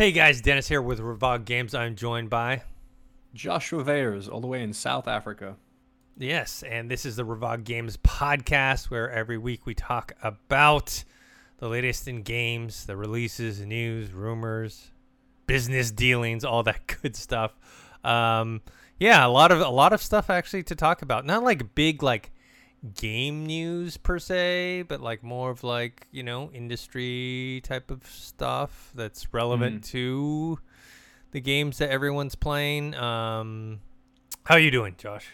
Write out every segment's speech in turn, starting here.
Hey guys, Dennis here with Revog Games. I'm joined by Josh Rivers, all the way in South Africa. Yes, and this is the Revog Games podcast, where every week we talk about the latest in games, the releases, news, rumors, business dealings, all that good stuff. Yeah, a lot of stuff actually to talk about. Not like big like game news per se, but like more of like, you know, industry type of stuff that's relevant to the games that everyone's playing. How are you doing, Josh?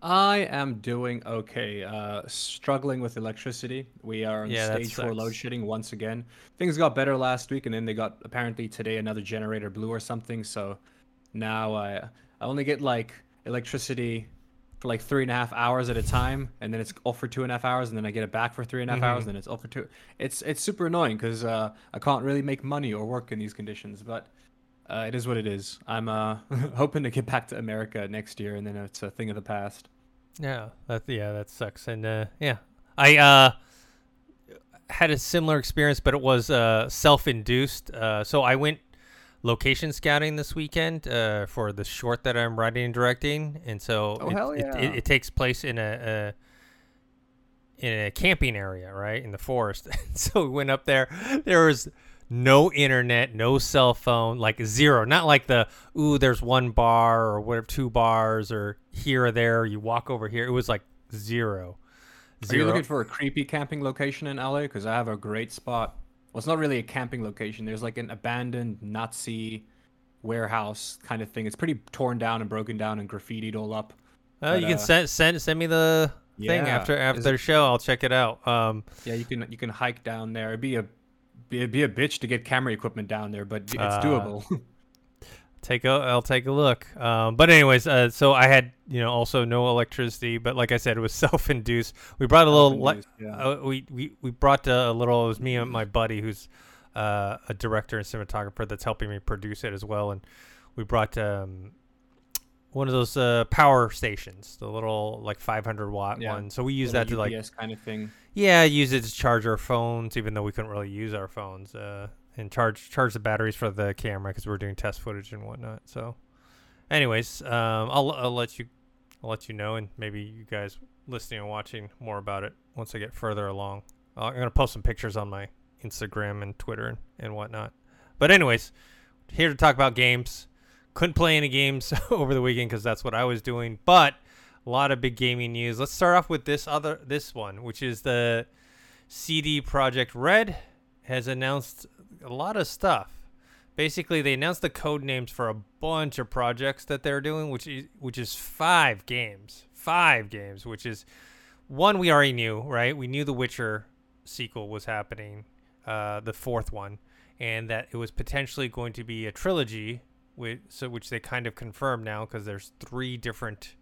I am doing okay. Struggling with electricity. We are on stage 4 load shedding once again. Things got better last week, and then they got, apparently today another generator blew or something, so now I only get like electricity for like 3.5 hours at a time, and then it's off for 2.5 hours, and then I get it back for 3.5 hours, and then it's off for two. It's super annoying because I can't really make money or work in these conditions, but it is what it is. I'm hoping to get back to America next year, and then it's a thing of the past. Yeah, that sucks. And I had a similar experience, but it was self-induced. So I went location scouting this weekend for the short that I'm writing and directing, and so it takes place in a camping area, right, in the forest. So we went up there. There was no internet, no cell phone, like zero. Not like the there's one bar or whatever, two bars, or here or there. You walk over here. It was like zero. Are you looking for a creepy camping location in LA? Because I have a great spot. Well, it's not really a camping location. There's like an abandoned Nazi warehouse kind of thing. It's pretty torn down and broken down and graffitied all up. Oh, you can send me the thing after the show. I'll check it out. Yeah, you can hike down there. It'd be a bitch to get camera equipment down there, but it's doable. I'll take a look. But anyways, so I had also no electricity, but like I said, it was self-induced. We brought a little. We brought a little. It was me and my buddy, who's a director and cinematographer that's helping me produce it as well. And we brought one of those power stations, the little like 500-watt one. So we use that to like UPS kind of thing. Yeah, use it to charge our phones, even though we couldn't really use our phones. And charge the batteries for the camera because we're doing test footage and whatnot. So, anyways, I'll let you know, and maybe you guys listening and watching more about it once I get further along. I'm gonna post some pictures on my Instagram and Twitter and whatnot. But anyways, here to talk about games. Couldn't play any games over the weekend because that's what I was doing. But a lot of big gaming news. Let's start off with this one, which is the CD Projekt Red has announced a lot of stuff. Basically, they announced the code names for a bunch of projects that they're doing, which is 5 games. 5 games, which is one we already knew, right? We knew the Witcher sequel was happening, the 4th one, and that it was potentially going to be a trilogy, which they kind of confirmed now because there's 3 different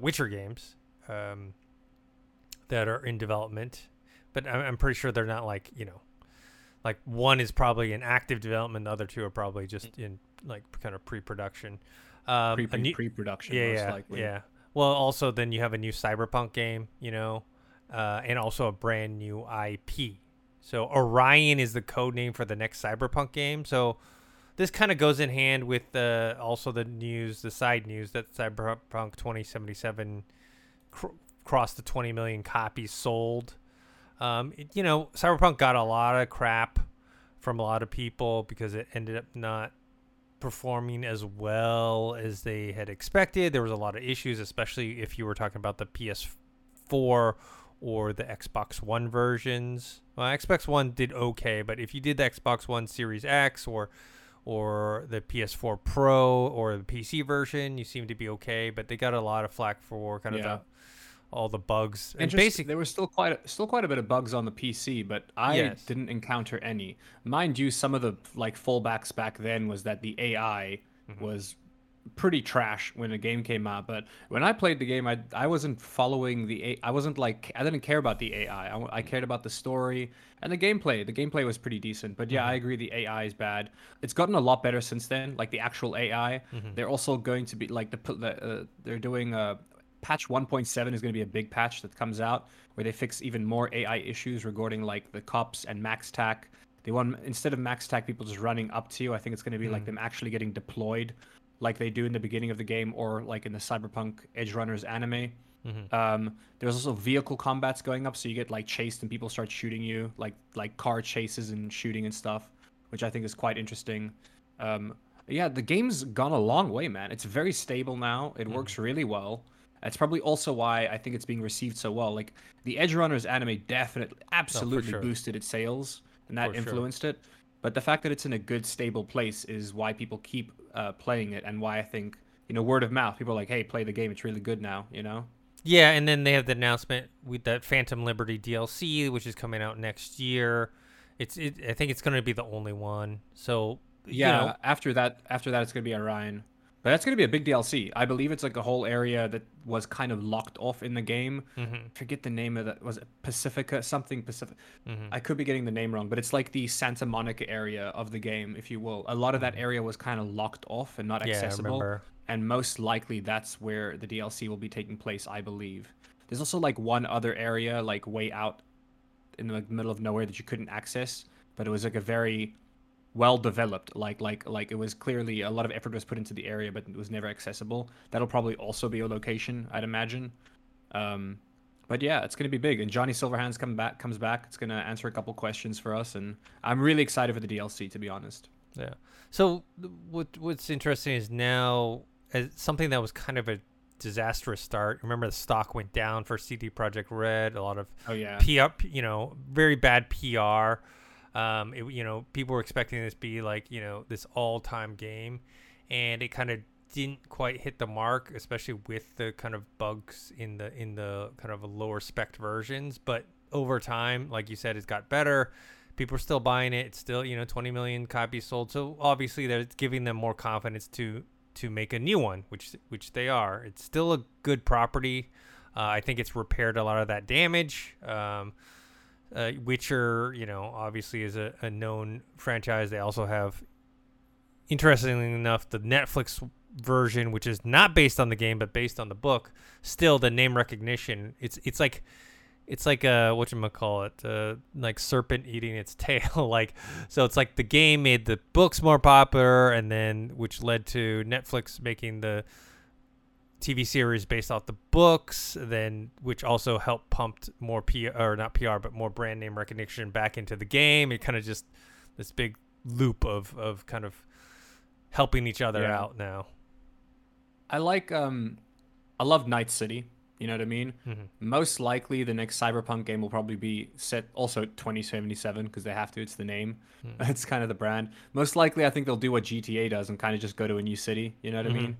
Witcher games that are in development. But I'm pretty sure they're not like, like one is probably in active development, the other 2 are probably just in like kind of pre-production. Pre-production, most likely. Yeah. Well, also then you have a new Cyberpunk game, and also a brand new IP. So Orion is the code name for the next Cyberpunk game. So this kind of goes in hand with also the side news that Cyberpunk 2077 crossed the 20 million copies sold. Cyberpunk got a lot of crap from a lot of people because it ended up not performing as well as they had expected. There was a lot of issues, especially if you were talking about the PS4 or the Xbox One versions. Well, Xbox One did okay, but if you did the Xbox One Series X or the PS4 Pro or the PC version, you seemed to be okay, but they got a lot of flack for kind of the all the bugs, and basically there was still quite a bit of bugs on the PC, but I didn't encounter any. Mind you, some of the like fallbacks back then was that the AI was pretty trash when the game came out. But when I played the game, I wasn't following I didn't care about the AI. I cared about the story and the gameplay. The gameplay was pretty decent, but I agree the AI is bad. It's gotten a lot better since then. Like the actual AI, they're also going to be like they're doing a. Patch 1.7 is going to be a big patch that comes out where they fix even more AI issues regarding like the cops and max tac. They want, instead of max attack people just running up to you, I think it's going to be like them actually getting deployed like they do in the beginning of the game, or like in the Cyberpunk Edgerunners anime. There's also vehicle combats going up, so you get like chased and people start shooting you, like car chases and shooting and stuff, which I think is quite interesting. Yeah, the game's gone a long way, man. It's very stable now. It works really well. It's probably also why I think it's being received so well. Like the Edgerunners anime definitely boosted its sales, and that influenced it. But the fact that it's in a good, stable place is why people keep playing it, and why I think, you know, word of mouth, people are like, hey, play the game. It's really good now, you know? Yeah, and then they have the announcement with that Phantom Liberty DLC, which is coming out next year. It I think it's going to be the only one. So yeah, you know, after that, it's going to be Orion. But that's going to be a big DLC. I believe it's like a whole area that was kind of locked off in the game. Forget the name of that. Was it Pacifica? Something Pacific. I could be getting the name wrong, but it's like the Santa Monica area of the game, if you will. A lot of that area was kind of locked off and not accessible. I remember. And most likely that's where the DLC will be taking place, I believe. There's also like one other area, like way out in the middle of nowhere that you couldn't access, but it was like a very well developed, like it was clearly a lot of effort was put into the area, but it was never accessible. That'll probably also be a location, I'd imagine. But yeah, it's going to be big. And Johnny Silverhand's comes back. It's going to answer a couple questions for us, and I'm really excited for the DLC, to be honest. Yeah. So what's interesting is now, as something that was kind of a disastrous start. Remember, the stock went down for CD Projekt Red. A lot of PR, you know, very bad PR. You know, people were expecting this to be like, you know, this all-time game, and it kind of didn't quite hit the mark, especially with the kind of bugs in the kind of lower spec versions. But over time, like you said, it's got better. People are still buying it. It's still, you know, 20 million copies sold. So obviously, that's giving them more confidence to make a new one, which they are. It's still a good property. I think it's repaired a lot of that damage. Witcher, you know, obviously is a known franchise. They also have, interestingly enough, the Netflix version, which is not based on the game but based on the book. Still, the name recognition, it's like whatchamacallit, like serpent eating its tail. Like, so it's like the game made the books more popular, and then which led to Netflix making the TV series based off the books, then which also helped pumped more more brand name recognition back into the game. It kind of just this big loop of kind of helping each other out now. I like, I love Night City. You know what I mean? Most likely the next Cyberpunk game will probably be set also 2077, because they have to. It's the name. It's kind of the brand. Most likely I think they'll do what GTA does and kind of just go to a new city. You know what I mean?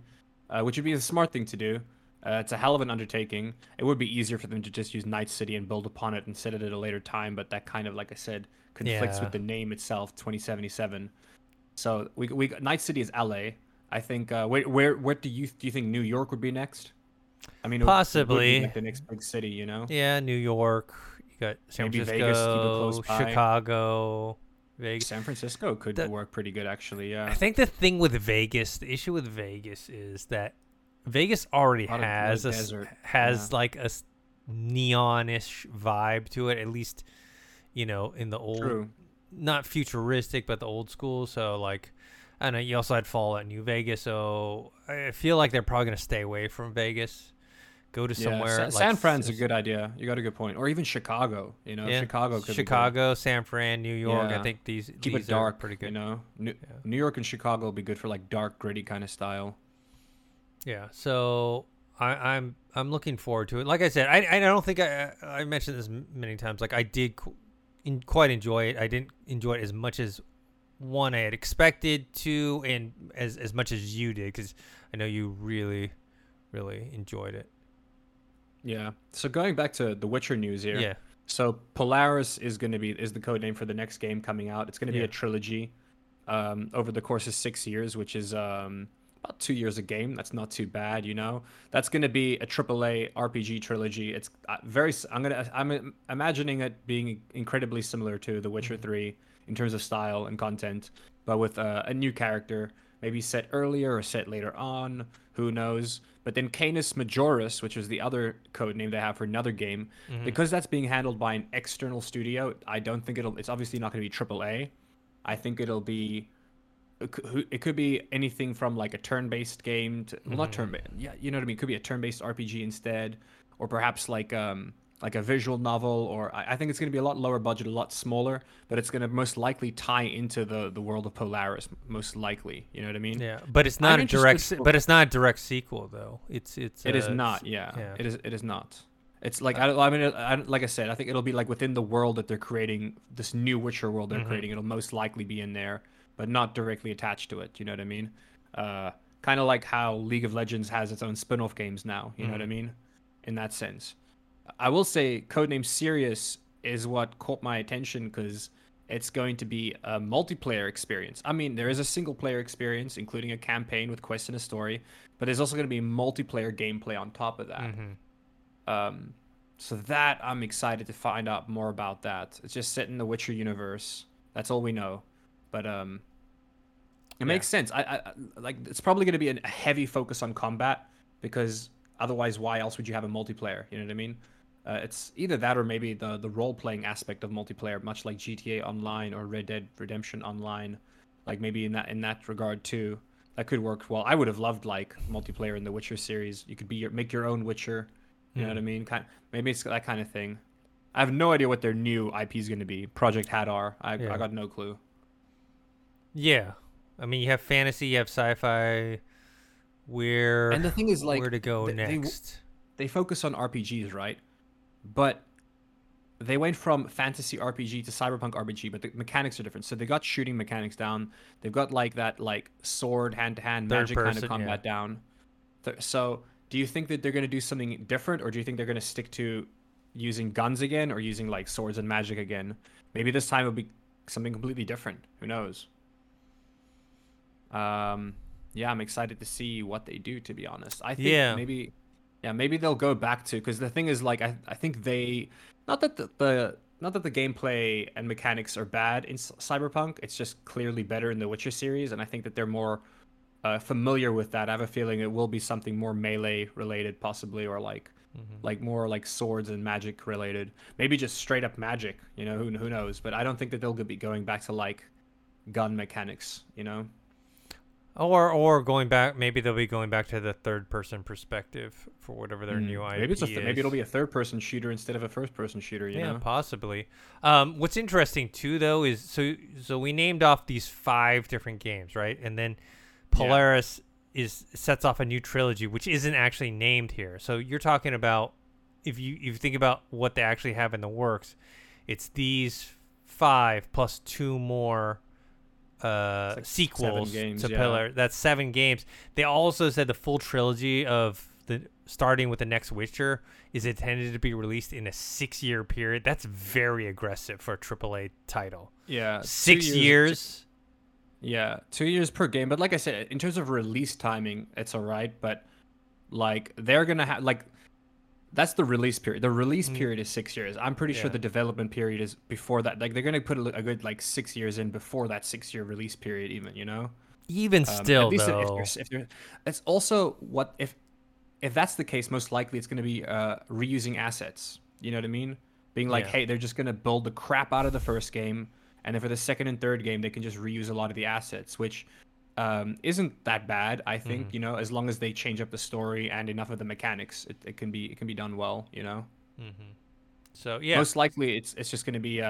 Which would be a smart thing to do. It's a hell of an undertaking. It would be easier for them to just use Night City and build upon it and set it at a later time, but that kind of, like I said, conflicts with the name itself, 2077. So we Night City is LA. I think. Where do you think New York would be next? I mean, possibly like the next big city, you know? Yeah, New York. You got San Francisco, Vegas, Chicago. Vegas. San Francisco could work pretty good, actually. Yeah. I think the issue with Vegas is that Vegas already has like a neonish vibe to it, at least, you know, in the old, not futuristic, but the old school. So like, I know you also had Fallout New Vegas, so I feel like they're probably gonna stay away from Vegas. Go to somewhere. San Fran's a good idea. You got a good point. Or even Chicago. You know, Chicago, San Fran, New York. Yeah. I think these keep it dark, pretty good. You know, New York and Chicago will be good for like dark, gritty kind of style. Yeah. So I'm looking forward to it. Like I said, I don't think I mentioned this many times. Like I did quite enjoy it. I didn't enjoy it as much as one I had expected to, and as much as you did, because I know you really, really enjoyed it. Yeah. So going back to the Witcher news here. Yeah. So Polaris is the code name for the next game coming out. It's going to be a trilogy over the course of 6 years, which is about 2 years a game. That's not too bad, you know. That's going to be a AAA RPG trilogy. It's I'm imagining it being incredibly similar to The Witcher 3 in terms of style and content, but with a new character. maybe set earlier or set later on, who knows. But then Canis Majoris, which is the other code name they have for another game, because that's being handled by an external studio, I don't think it's obviously not going to be AAA. I think it'll be, it could be anything from like a turn-based game to, well, not turn-based, yeah, you know what I mean? It could be a turn-based RPG instead, or perhaps like a visual novel, or I think it's going to be a lot lower budget, a lot smaller, but it's going to most likely tie into the world of Polaris, most likely. You know what I mean? Yeah, but it's not a direct sequel, though. It is not. Yeah, it is not. It's like I mean, like I said, I think it'll be like within the world that they're creating, this new Witcher world they're creating. It'll most likely be in there, but not directly attached to it. You know what I mean? Kind of like how League of Legends has its own spin-off games now. You know what I mean? In that sense. I will say Codename Sirius is what caught my attention because it's going to be a multiplayer experience. I mean, there is a single-player experience, including a campaign with quests and a story, but there's also going to be multiplayer gameplay on top of that. So that, I'm excited to find out more about that. It's just set in the Witcher universe. That's all we know. But it makes sense. I like, it's probably going to be a heavy focus on combat because otherwise, why else would you have a multiplayer? You know what I mean? It's either that or maybe the role-playing aspect of multiplayer, much like GTA Online or Red Dead Redemption Online. Like, maybe in that regard, too. That could work well. I would have loved, like, multiplayer in the Witcher series. You could be make your own Witcher. You know what I mean? Maybe it's that kind of thing. I have no idea what their new IP is going to be. Project Hadar. I got no clue. Yeah. I mean, you have fantasy, you have sci-fi... And the thing is, like, where to go next? They focus on RPGs, right? But they went from fantasy RPG to cyberpunk RPG, but the mechanics are different. So they got shooting mechanics down. They've got like that, like sword, hand-to-hand, magic kind of combat down. So, do you think that they're going to do something different, or do you think they're going to stick to using guns again, or using like swords and magic again? Maybe this time it'll be something completely different. Who knows? Yeah, I'm excited to see what they do, to be honest. I think maybe they'll go back to, because the thing is, like, I think they, not that the gameplay and mechanics are bad in Cyberpunk, it's just clearly better in the Witcher series, and I think that they're more familiar with that. I have a feeling it will be something more melee related, possibly, or like like more like swords and magic related, maybe just straight up magic. You know, who knows? But I don't think that they'll be going back to like gun mechanics. You know. Or going back, maybe they'll be going back to the third-person perspective for whatever their new IP is. Maybe it'll be a third-person shooter instead of a first-person shooter, you know? Possibly. What's interesting, too, though, is so we named off these 5 different games, right? And then Polaris sets off a new trilogy, which isn't actually named here. So you're talking about, if you think about what they actually have in the works, it's these 5 plus 2 more like sequels games, to Pillar. That's 7 games. They also said the full trilogy of starting with the next Witcher is intended to be released in a 6-year period. That's very aggressive for a AAA title. Yeah, 6 years. Yeah, 2 years per game. But like I said, in terms of release timing, it's all right. But like they're gonna have like. That's the release period. The release period is 6 years. I'm pretty sure the development period is before that. Like they're going to put a good like 6 years in before that 6-year release period, even, you know? Even still, at least though. If it's also what if that's the case, most likely it's going to be reusing assets. You know what I mean? Being like, hey, they're just going to build the crap out of the first game. And then for the second and third game, they can just reuse a lot of the assets, which isn't that bad, I think, you know, as long as they change up the story and enough of the mechanics, it can be done well, you know. So yeah, most likely it's just going to be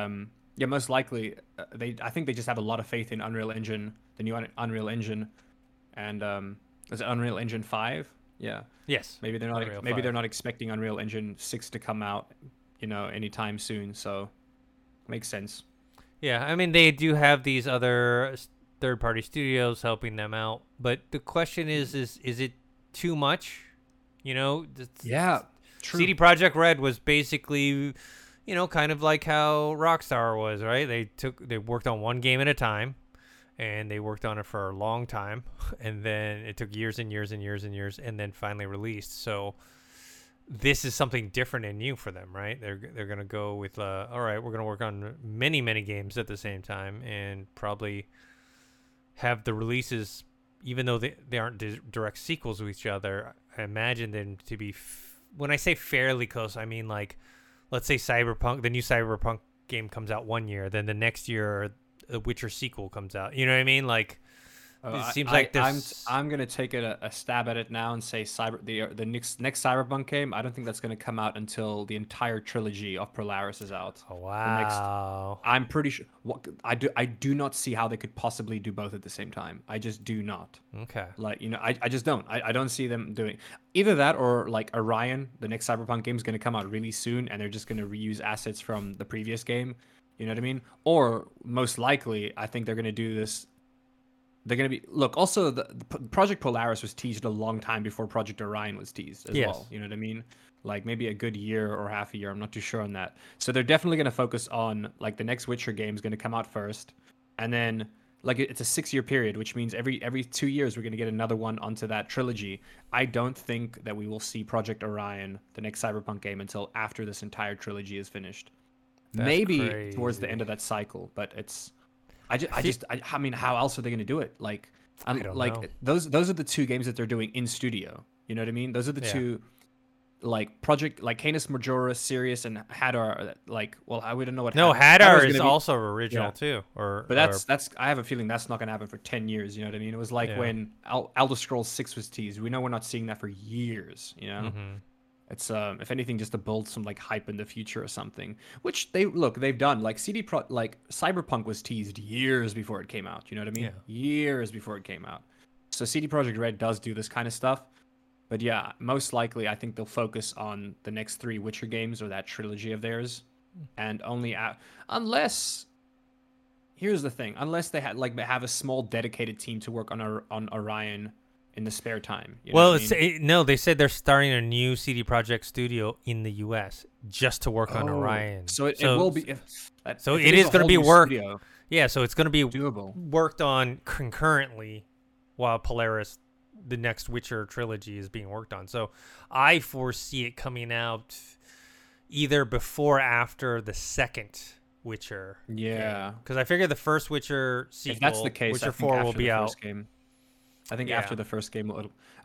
most likely I think they just have a lot of faith in Unreal Engine, the new Unreal Engine, and is it Unreal Engine 5? Maybe they're not expecting Unreal Engine 6 to come out, you know, anytime soon, so makes sense. Yeah, I mean, they do have these other third-party studios helping them out, but the question is it too much? You know, true. CD Projekt Red was basically, you know, kind of like how Rockstar was, right? They worked on one game at a time, and they worked on it for a long time, and then it took years and years and years and years, and then finally released. So this is something different and new for them, right? They're gonna go with all right, we're gonna work on many games at the same time, and probably have the releases even though they aren't direct sequels to each other, I imagine them to be, when I say fairly close, I mean like, let's say Cyberpunk, the new Cyberpunk game comes out one year, then the next year The Witcher sequel comes out. You know what I mean? Like, it seems like this. I'm gonna take a stab at it now and say the next Cyberpunk game. I don't think that's gonna come out until the entire trilogy of Polaris is out. Oh wow! I'm pretty sure. I do not see how they could possibly do both at the same time. I just do not. Okay. Like, you know, I just don't. I don't see them doing either that or like Orion. The next Cyberpunk game is gonna come out really soon, and they're just gonna reuse assets from the previous game. You know what I mean? Or most likely, I think they're gonna do this. They're going to be... Look, also, the Project Polaris was teased a long time before Project Orion was teased as well. You know what I mean? Like, maybe a good year or half a year. I'm not too sure on that. So they're definitely going to focus on, like, the next Witcher game is going to come out first. And then, like, it's a 6-year period, which means every 2 years we're going to get another one onto that trilogy. I don't think that we will see Project Orion, the next Cyberpunk game, until after this entire trilogy is finished. That's maybe crazy. Towards the end of that cycle, but it's... I mean, how else are they going to do it? Like, I don't know. Those are the two games that they're doing in studio. You know what I mean? Those are the two, like Project, like Canis Majoris, Sirius, and Hadar. Like, well, I wouldn't know what. No, Hadar is also original too. But I have a feeling that's not going to happen for 10 years. You know what I mean? It was like when Elder Scrolls 6 was teased. We know we're not seeing that for years. You know. Mm-hmm. It's if anything, just to build some like hype in the future or something, which they've done. Like Cyberpunk was teased years before it came out. You know what I mean? Yeah. Years before it came out. So CD Projekt Red does do this kind of stuff, but yeah, most likely I think they'll focus on the next 3 Witcher games or that trilogy of theirs, and only unless here's the thing, unless they have a small dedicated team to work on Orion. In the spare time. They said they're starting a new CD Projekt studio in the U.S. just to work on Orion. So it will be. It is going to be work. Studio, yeah, so it's going to be doable. Worked on concurrently, while Polaris, the next Witcher trilogy, is being worked on. So I foresee it coming out either before or after the second Witcher. Yeah, because I figure the first Witcher sequel, if that's the case, Witcher 4 will be out. I think after the first game,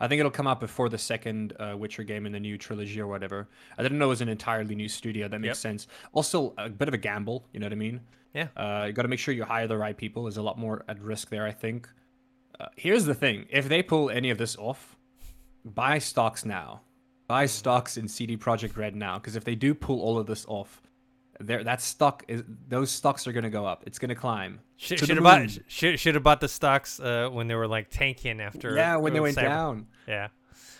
it'll come out before the second Witcher game in the new trilogy or whatever. I didn't know it was an entirely new studio. That makes sense. Also, a bit of a gamble. You know what I mean? Yeah. You got to make sure you hire the right people. There's a lot more at risk there, I think. Here's the thing. If they pull any of this off, buy stocks now. Buy stocks in CD Projekt Red now. Because if they do pull all of this off, those stocks are going to go up. It's going to climb. Should have bought the stocks when they were like tanking after. Yeah, when they went down. Yeah,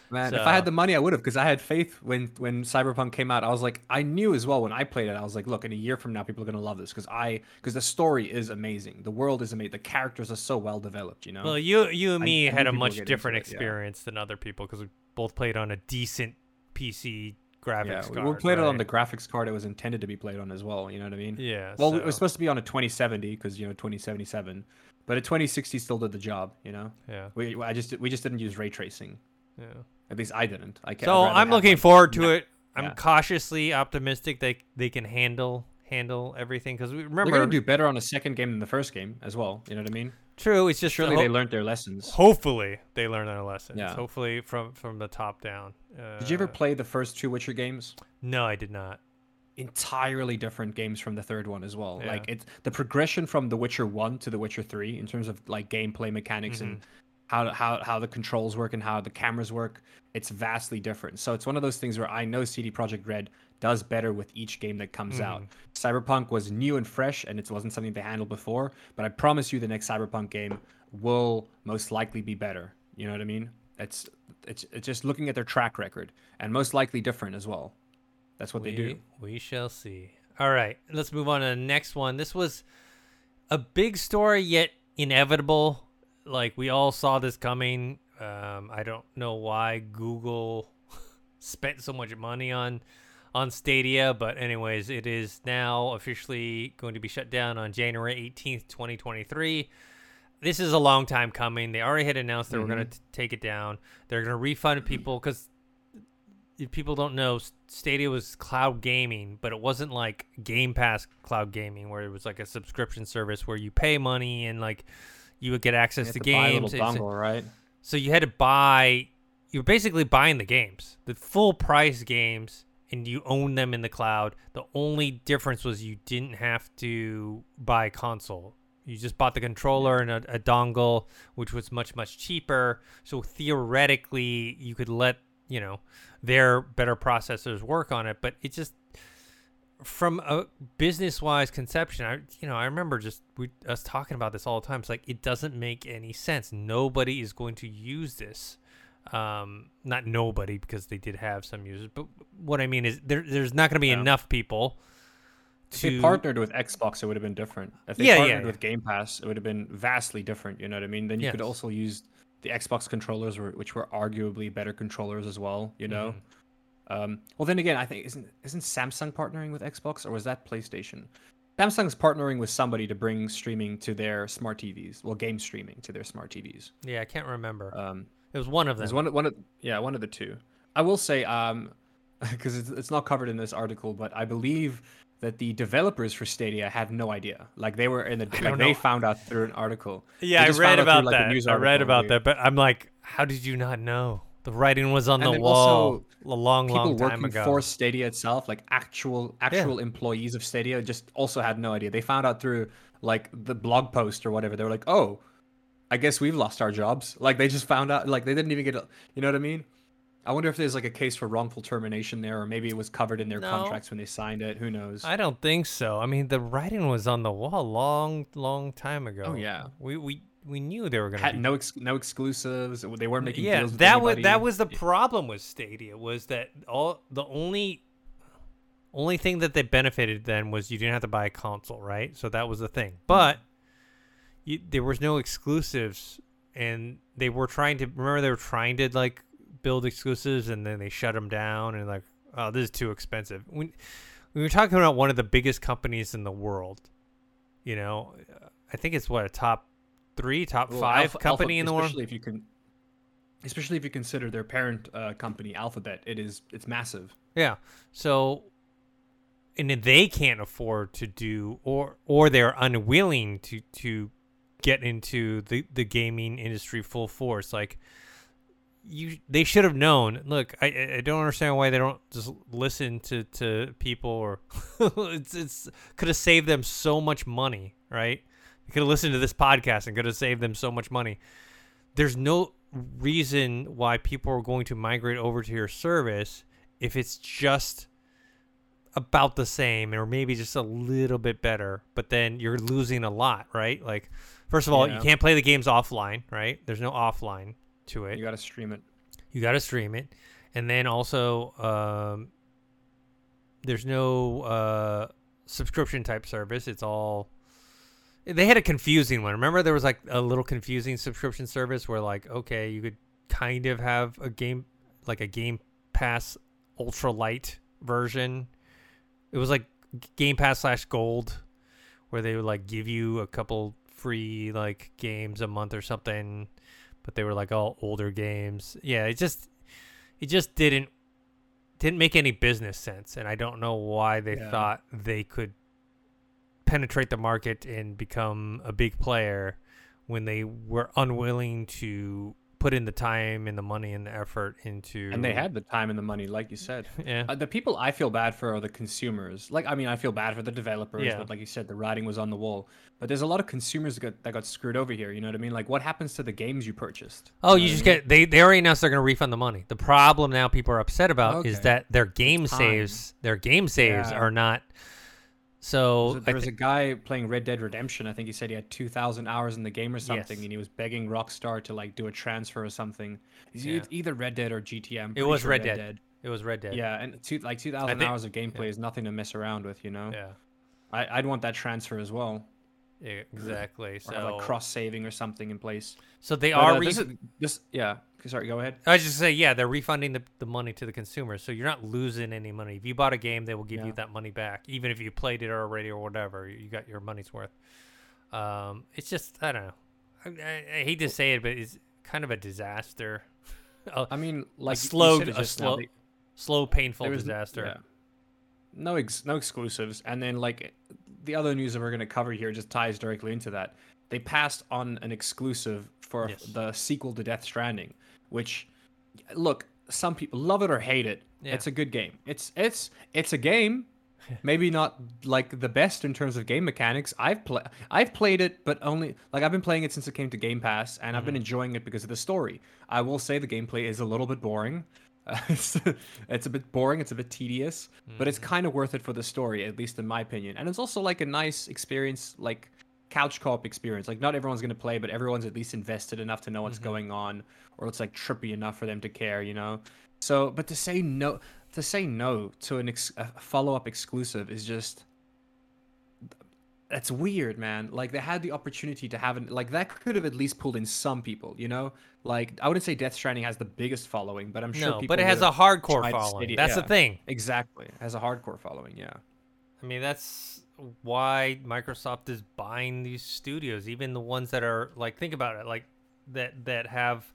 man. So, if I had the money, I would have, because I had faith when Cyberpunk came out. I was like, I knew as well when I played it. I was like, look, in a year from now, people are going to love this because the story is amazing. The world is amazing. The characters are so well developed. You know. Well, you and me had a much different experience than other people because we both played on a decent PC. graphics card. We played it on the graphics card it was intended to be played on as well, you know what I mean? Yeah. Well, it was supposed to be on a 2070 because, you know, 2077, but a 2060 still did the job, you know? Yeah. We just didn't use ray tracing. Yeah. At least I didn't. So I'm looking forward to it. I'm cautiously optimistic they can handle everything because remember they're gonna do better on a second game than the first game as well, you know what I mean? True. It's just surely they learned their lessons. Hopefully they learn their lessons. Yeah. Hopefully from the top down. Did you ever play the first 2 Witcher games? No, I did not. Entirely different games from the third one as well. Yeah. Like it's the progression from The Witcher 1 to The Witcher 3 in terms of like gameplay mechanics and how the controls work and how the cameras work. It's vastly different. So it's one of those things where I know CD Projekt Red does better with each game that comes out. Cyberpunk was new and fresh, and it wasn't something they handled before, but I promise you the next Cyberpunk game will most likely be better. You know what I mean? It's just looking at their track record, and most likely different as well. That's what they do. We shall see. All right, let's move on to the next one. This was a big story, yet inevitable. Like, we all saw this coming. I don't know why Google spent so much money on Stadia, but anyways, it is now officially going to be shut down on January 18th, 2023. This is a long time coming. They already had announced they were going to take it down. They're going to refund people because if people don't know, Stadia was cloud gaming, but it wasn't like Game Pass cloud gaming where it was like a subscription service where you pay money and like you would get access to games. You had to buy a little dongle, right? So you had to buy, you were basically buying the games, the full price games, and you own them in the cloud. The only difference was you didn't have to buy a console. You just bought the controller and a dongle, which was much, much cheaper. So theoretically, you could let, you know, their better processors work on it. But it just, from a business-wise conception, I remember just us talking about this all the time. It's like, it doesn't make any sense. Nobody is going to use this. Not nobody, because they did have some users. But what I mean is there's not going to be enough people. If they partnered with Xbox, it would have been different. If they partnered with Game Pass, it would have been vastly different. You know what I mean? Then you could also use the Xbox controllers, which were arguably better controllers as well. You know? Mm-hmm. Well, then again, I think isn't Samsung partnering with Xbox, or was that PlayStation? Samsung's partnering with somebody to bring streaming to their smart TVs. Well, game streaming to their smart TVs. Yeah, I can't remember. It was one of them. It was one of the two. I will say, because it's not covered in this article, but I believe that the developers for Stadia had no idea. Like, they were they found out through an article. Yeah, I read about that. But I'm like, how did you not know? The writing was on the wall a long time ago. People working for Stadia itself, like actual employees of Stadia, just also had no idea. They found out through like the blog post or whatever. They were like, oh, I guess we've lost our jobs. Like, they just found out. Like, they didn't even get a, you know what I mean? I wonder if there's like a case for wrongful termination there, or maybe it was covered in their contracts when they signed it. Who knows? I don't think so. I mean, the writing was on the wall a long time ago. Oh yeah, we knew they were gonna no exclusives. They weren't making deals with anybody. That was the problem with Stadia, was that the only thing that they benefited then was you didn't have to buy a console, right? So that was the thing, but there was no exclusives, and they were trying to like build exclusives, and then they shut them down and like, oh, this is too expensive. We were talking about one of the biggest companies in the world. You know, I think it's a top five company in the world. Especially if you consider their parent company, Alphabet, it's massive. Yeah. So, and they can't afford to do, or they're unwilling to get into the gaming industry full force. Like, they should have known. Look, I don't understand why they don't just listen to people, or it's could have saved them so much money, right? They could have listened to this podcast and could have saved them so much money. There's no reason why people are going to migrate over to your service if it's just about the same, or maybe just a little bit better, but then you're losing a lot, right? Like, first of all, you can't play the games offline, right? There's no offline to it. You gotta stream it, and then also there's no subscription type service. It's all, they had a confusing one. Remember, there was like a little confusing subscription service where, like, okay, you could kind of have a game, like a Game Pass ultra light version. It was like Game Pass /Gold, where they would like give you a couple free like games a month or something. But they were like all older games. Yeah, it just didn't make any business sense, and I don't know why they thought they could penetrate the market and become a big player when they were unwilling to put in the time and the money and the effort into. And they had the time and the money, like you said. Yeah. The people I feel bad for are the consumers. Like, I mean, I feel bad for the developers, but like you said, the writing was on the wall. But there's a lot of consumers that got screwed over here. You know what I mean? Like, what happens to the games you purchased? Oh, you just get, they already announced they're going to refund the money. The problem now people are upset about is that their game saves are not. So there was a guy playing Red Dead Redemption. I think he said he had 2,000 hours in the game or something, and he was begging Rockstar to like do a transfer or something. Either Red Dead or GTM. It was Red Dead. It was Red Dead. Yeah, and 2,000 hours of gameplay is nothing to mess around with, you know. Yeah, I'd want that transfer as well. Yeah, exactly. Or have like cross saving or something in place. So they Sorry, go ahead. I was just saying, they're refunding the money to the consumer, so you're not losing any money. If you bought a game, they will give you that money back, even if you played it already or whatever. You got your money's worth. It's just, I don't know. I hate to say it, but it's kind of a disaster. I mean, like a slow, painful disaster. Yeah. No exclusives, and then like the other news that we're going to cover here just ties directly into that. they passed on an exclusive for the sequel to Death Stranding, which, look, some people love it or hate it. Yeah. It's a good game. It's a game. Maybe not like the best in terms of game mechanics. I've played it, but only like I've been playing it since it came to Game Pass, and I've been enjoying it because of the story. I will say the gameplay is a little bit boring. It's a bit boring. It's a bit tedious, but it's kind of worth it for the story, at least in my opinion. And it's also like a nice experience, like couch co-op experience. Like not everyone's going to play, but everyone's at least invested enough to know what's going on, or it's like trippy enough for them to care, you know? So, but to say no to a follow-up exclusive is just, that's weird, man. Like they had the opportunity to have like that could have at least pulled in some people, you know? Like I wouldn't say Death Stranding has the biggest following, but I'm sure people but it has a hardcore following. Stadia. That's the thing. Exactly. It has a hardcore following, yeah. I mean, that's why Microsoft is buying these studios, even the ones that are like, think about it, like that have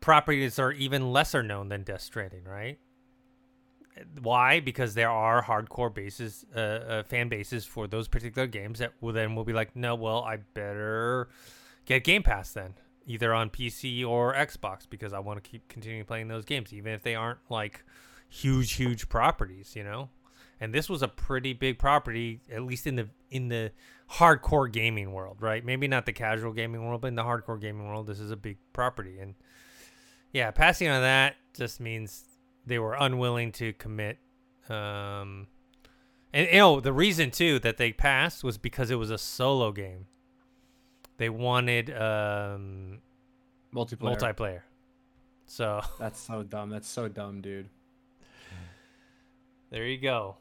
properties that are even lesser known than Death Stranding, right? Why? Because there are hardcore bases, fan bases for those particular games that will be like, no, well, I better get Game Pass then, either on PC or Xbox, because I want to keep continuing playing those games, even if they aren't like huge properties, you know. And this was a pretty big property, at least in the hardcore gaming world, right? Maybe not the casual gaming world, but in the hardcore gaming world, this is a big property. And yeah, passing on that just means they were unwilling to commit. And you know, the reason too that they passed was because it was a solo game. They wanted multiplayer. So that's so dumb. That's so dumb, dude. There you go.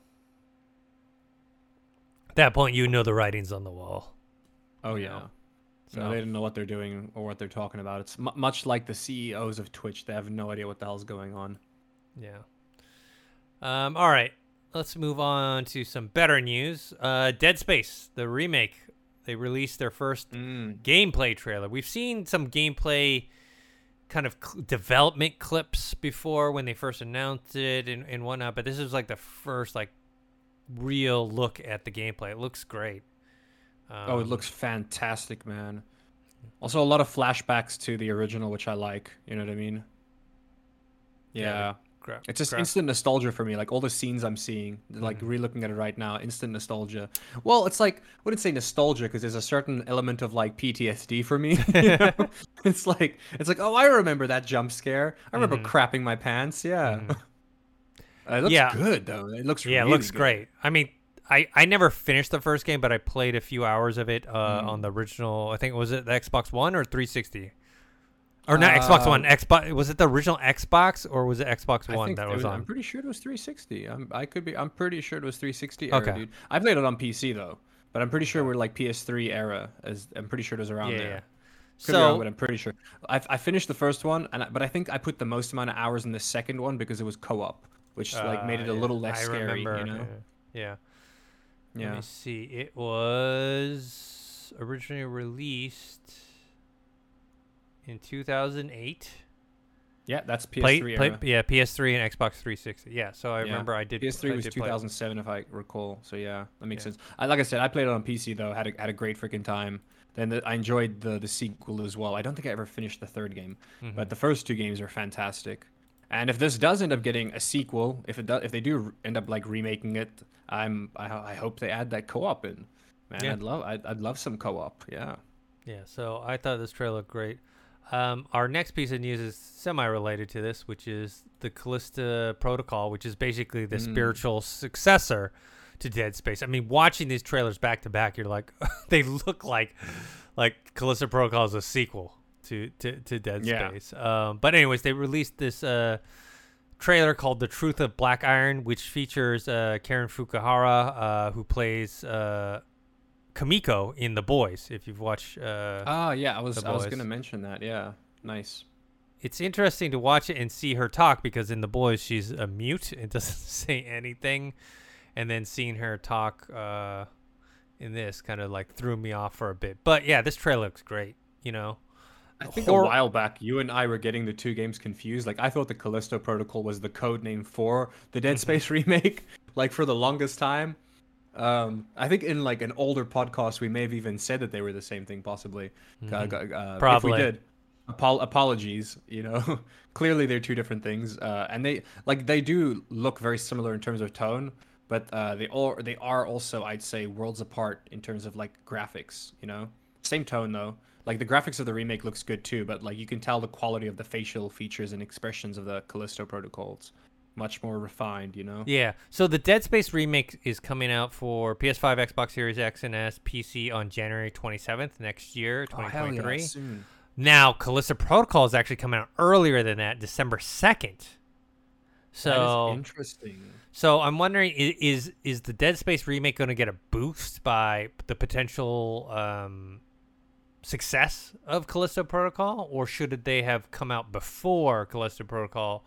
At that point, you know the writing's on the wall. Oh, yeah. So no, they didn't know what they're doing or what they're talking about. It's much like the CEOs of Twitch. They have no idea what the hell's going on. Yeah. All right. Let's move on to some better news. Dead Space, the remake. They released their first gameplay trailer. We've seen some gameplay kind of development clips before when they first announced it and whatnot, but this is like the first like real look at the gameplay. It looks great. It looks fantastic, man. Also a lot of flashbacks to the original, which I like, you know what I mean? Yeah. It's just instant nostalgia for me. Like all the scenes I'm seeing, like relooking at it right now, instant nostalgia. Well, it's like, I wouldn't say nostalgia because there's a certain element of like PTSD for me. You know? It's like, oh, I remember that jump scare. I remember crapping my pants. Yeah. It looks good though. It looks really it looks good. Great. I mean, I never finished the first game, but I played a few hours of it on the original. I think was it the Xbox One or 360? Or not Xbox One. Xbox, was it the original Xbox or was it Xbox One that was on? I'm pretty sure it was 360. I'm pretty sure it was 360 era, dude. I played it on PC though, but I'm pretty sure we're like PS3 era. I'm pretty sure it was around there. Yeah. Could be wrong, but I'm pretty sure. I finished the first one, but I think I put the most amount of hours in the second one because it was co-op, which like made it a little less scary. You know? Yeah. Let me see. It was originally released in 2008. Yeah, that's PS3 era. Yeah, PS3 and Xbox 360. Yeah, so I remember I did. PS3 was 2007 if I recall. So yeah, that makes sense. Like I said, I played it on PC though. Had a great freaking time. Then I enjoyed the sequel as well. I don't think I ever finished the third game, but the first two games are fantastic. And if this does end up getting a sequel, if they do end up like remaking it, I hope they add that co-op in. Man, yeah. I'd love some co-op. Yeah. Yeah. So I thought this trailer looked great. Our next piece of news is semi-related to this, which is the Callisto Protocol, which is basically the spiritual successor to Dead Space. I mean, watching these trailers back to back, you're like, they look like Callisto Protocol is a sequel to Dead Space. But anyways, they released this trailer called "The Truth of Black Iron," which features Karen Fukuhara, who plays Kamiko in The Boys, if you've watched. I was gonna mention that. Yeah, nice. It's interesting to watch it and see her talk because in The Boys she's a mute and doesn't say anything, and then seeing her talk in this kind of like threw me off for a bit. But yeah, this trailer looks great. You know, I think a while back you and I were getting the two games confused. Like I thought the Callisto Protocol was the code name for the Dead Space remake, like for the longest time. I think in like an older podcast, we may have even said that they were the same thing, possibly. Probably. If we did, apologies, you know. Clearly, they're two different things, and they do look very similar in terms of tone, but they are also, I'd say, worlds apart in terms of like graphics, you know. Same tone though. Like the graphics of the remake looks good too, but like you can tell the quality of the facial features and expressions of the Callisto Protocols much more refined, you know? Yeah. So the Dead Space remake is coming out for PS5, Xbox Series X and S, PC on January 27th next year, 2023. Oh, hell yeah, soon. Now, Callisto Protocol is actually coming out earlier than that, December 2nd. So that is interesting. So I'm wondering, is the Dead Space remake going to get a boost by the potential success of Callisto Protocol, or should they have come out before Callisto Protocol?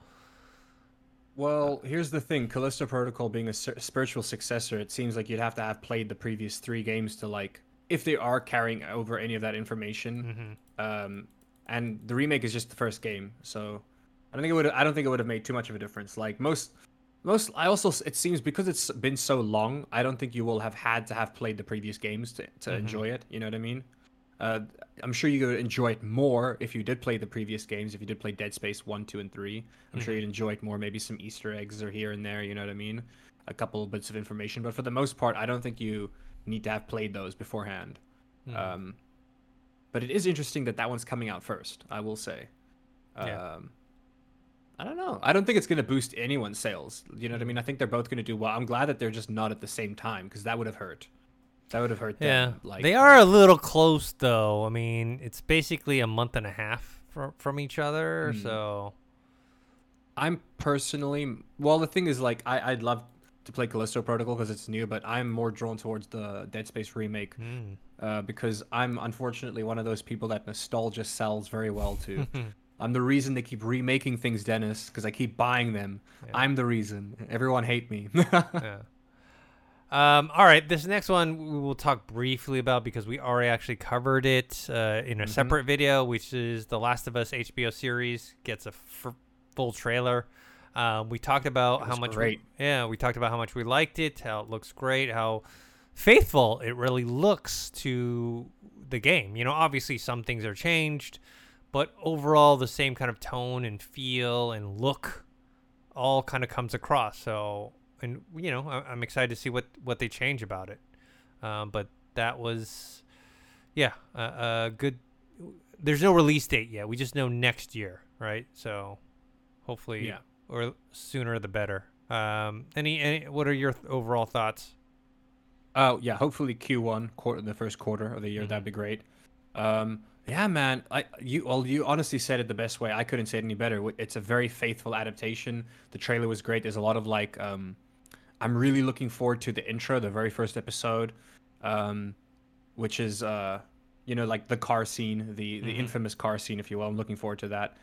Well, here's the thing. Callisto Protocol being a spiritual successor, it seems like you'd have to have played the previous three games to, like, if they are carrying over any of that information. Mm-hmm. And the remake is just the first game, so I don't think it would have made too much of a difference. Like most I also, it seems, because it's been so long, I don't think you will have had to have played the previous games to mm-hmm. enjoy it, you know what I mean? I'm sure you would enjoy it more if you did play the previous games, if you did play Dead Space 1, 2, and 3. I'm mm-hmm. sure you'd enjoy it more. Maybe some Easter eggs are here and there, you know what I mean? A couple bits of information. But for the most part, I don't think you need to have played those beforehand. Mm-hmm. But it is interesting that one's coming out first, I will say. Yeah. I don't know. I don't think it's going to boost anyone's sales. You know what I mean? I think they're both going to do well. I'm glad that they're just not at the same time, because that would have hurt. That would have hurt them. Yeah, like, they are a little close, though. I mean, it's basically a month and a half from each other, so... I'm personally... Well, the thing is, like, I'd love to play Callisto Protocol because it's new, but I'm more drawn towards the Dead Space remake because I'm, unfortunately, one of those people that nostalgia sells very well to. I'm the reason they keep remaking things, Dennis, because I keep buying them. Yeah. I'm the reason. Everyone hate me. Yeah. All right, this next one we will talk briefly about because we already actually covered it in a mm-hmm. separate video, which is The Last of Us HBO series gets a full trailer. We talked about how much we liked it, how it looks great, how faithful it really looks to the game. You know, obviously some things are changed, but overall the same kind of tone and feel and look all kind of comes across. So. And, you know, I'm excited to see what they change about it. But that was, good. There's no release date yet. We just know next year, right? So hopefully, or sooner the better. Any what are your overall thoughts? Hopefully Q1, the first quarter of the year. Mm-hmm. That'd be great. Yeah, man. You honestly said it the best way. I couldn't say it any better. It's a very faithful adaptation. The trailer was great. There's a lot of, like... I'm really looking forward to the intro, the very first episode, which is, like the car scene, the infamous car scene, if you will. I'm looking forward to that.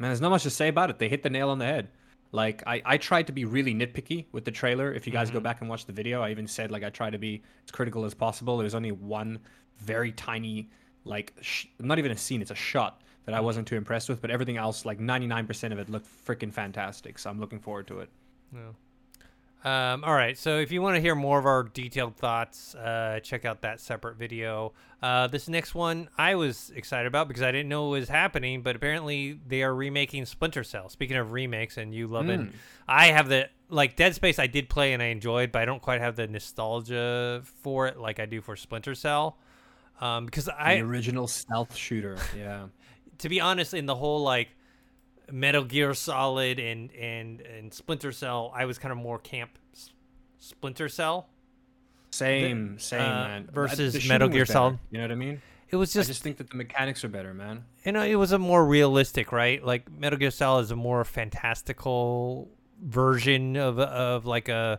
There's not much to say about it. They hit the nail on the head. Like, I tried to be really nitpicky with the trailer. If you guys go back and watch the video, I even said, like, I try to be as critical as possible. There was only one very tiny, like, not even a scene, it's a shot that I wasn't too impressed with, but everything else, like 99% of it looked freaking fantastic. So I'm looking forward to it. Yeah. All right. So if you want to hear more of our detailed thoughts, check out that separate video. This next one I was excited about because I didn't know it was happening, but apparently they are remaking Splinter Cell. Speaking of remakes, and you love it. I have Dead Space I did play and I enjoyed, but I don't quite have the nostalgia for it like I do for Splinter Cell. Because the original stealth shooter. Yeah. To be honest, in the whole like Metal Gear Solid and Splinter Cell, I was kind of more camp Splinter Cell. Same man. Versus Metal Gear Solid. You know what I mean? It was just. I just think that the mechanics are better, man. You know, it was a more realistic, right? Like Metal Gear Solid is a more fantastical version of like a.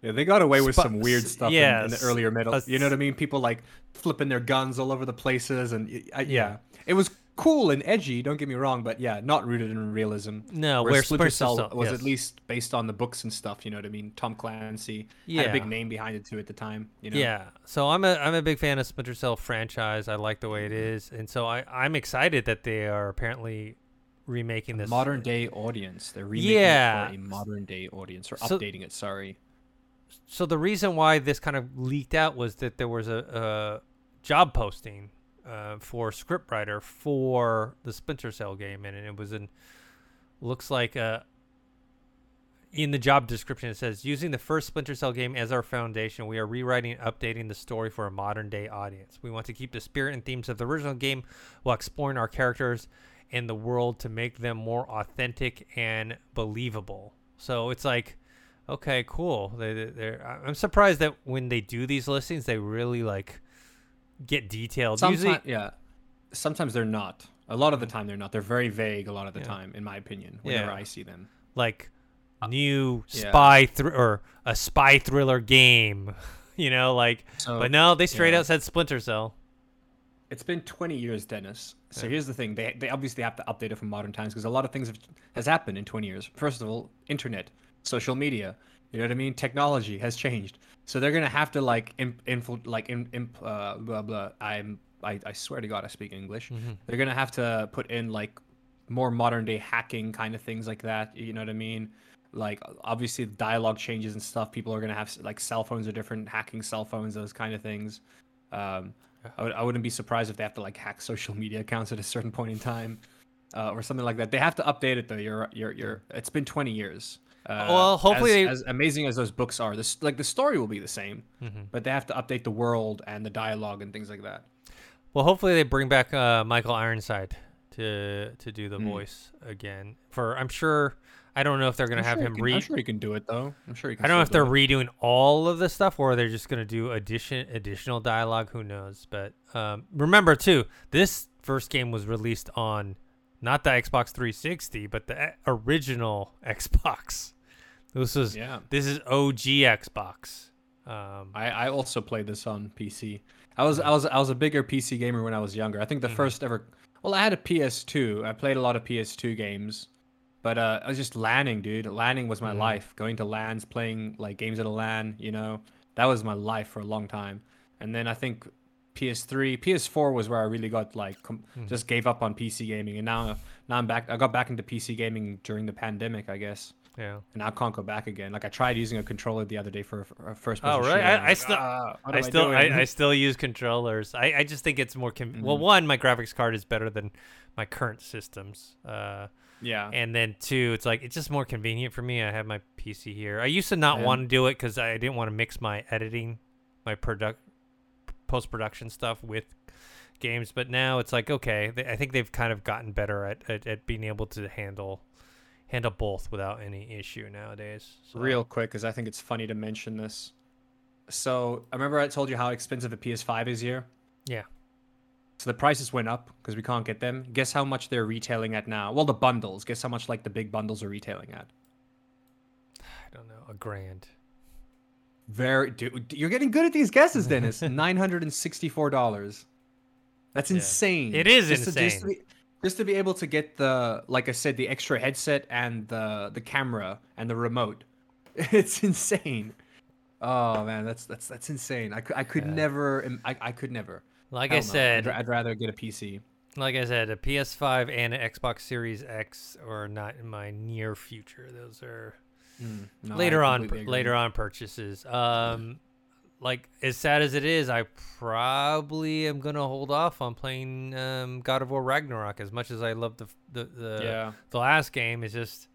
Yeah, they got away with some weird stuff in the earlier Metal. You know what I mean? People like flipping their guns all over the places, and it was cool and edgy. Don't get me wrong, but not rooted in realism. No, where Splinter Cell was at least based on the books and stuff. You know what I mean? Tom Clancy had a big name behind it too at the time. You know? Yeah, so I'm a big fan of Splinter Cell franchise. I like the way it is, and so I'm excited that they are apparently remaking this modern day audience. They're remaking it for a modern day audience, or updating it. Sorry. So the reason why this kind of leaked out was that there was a job posting for a scriptwriter for the Splinter Cell game, and it was in the job description, it says, using the first Splinter Cell game as our foundation, we are rewriting and updating the story for a modern-day audience. We want to keep the spirit and themes of the original game while exploring our characters and the world to make them more authentic and believable. So it's like, okay, cool. I'm surprised that when they do these listings, they really, get detailed. Sometimes they're not. A lot of the time, they're not. They're very vague a lot of the time, in my opinion, whenever I see them. A spy thriller game, but no, they straight out said Splinter Cell. It's been 20 years, Dennis. So here's the thing. They obviously have to update it for modern times because a lot of things has happened in 20 years. First of all, internet, social media, you know what I mean? Technology has changed. So they're going to have to I swear to God, I speak English. Mm-hmm. They're going to have to put in more modern day hacking kind of things like that, you know what I mean? Obviously the dialogue changes and stuff. People are going to have cell phones are different, hacking cell phones, those kind of things. I wouldn't be surprised if they have to hack social media accounts at a certain point in time or something like that. They have to update it though. It's been 20 years. Well, hopefully as amazing as those books are, this the story will be the same, mm-hmm. but they have to update the world and the dialogue and things like that. Well, hopefully they bring back Michael Ironside to do the voice again. I don't know if they're going to have him read. I'm sure he can do it though. I don't know if they're redoing all of the stuff or they're just going to do additional dialogue. Who knows? But remember too, this first game was released on not the Xbox 360, but the original Xbox. This is OG Xbox. I also played this on PC. I was a bigger PC gamer when I was younger. I think the first ever. Well, I had a PS2. I played a lot of PS2 games, but I was just LANing, dude. LANing was my life. Going to LANs, playing games at a LAN, that was my life for a long time. And then I think PS3, PS4 was where I really got just gave up on PC gaming. And now I'm back. I got back into PC gaming during the pandemic, I guess. Yeah. And I can't go back again. I tried using a controller the other day for a first person. Oh right. I still use controllers. I just think it's more well, one, my graphics card is better than my current systems. And then two, it's just more convenient for me. I have my PC here. I used to not want to do it cuz I didn't want to mix my editing, my post-production stuff with games, but now it's okay, I think they've kind of gotten better at being able to handle both without any issue nowadays. So. Real quick, because I think it's funny to mention this. So I remember I told you how expensive the PS5 is here. Yeah. So the prices went up because we can't get them. Guess how much they're retailing at now? Well, the bundles. Guess how much the big bundles are retailing at? I don't know. $1,000. Dude, you're getting good at these guesses, Dennis. $964. That's insane. It is insane. Just to be able to get the, like I said, the extra headset and the camera and the remote. It's insane. Oh man, that's insane. I could never. I'd rather get a PC. Like I said, a PS5 and an Xbox Series X are not in my near future. Those are later on purchases. As sad as it is, I probably am gonna hold off on playing God of War Ragnarok. As much as I love the last game, it's just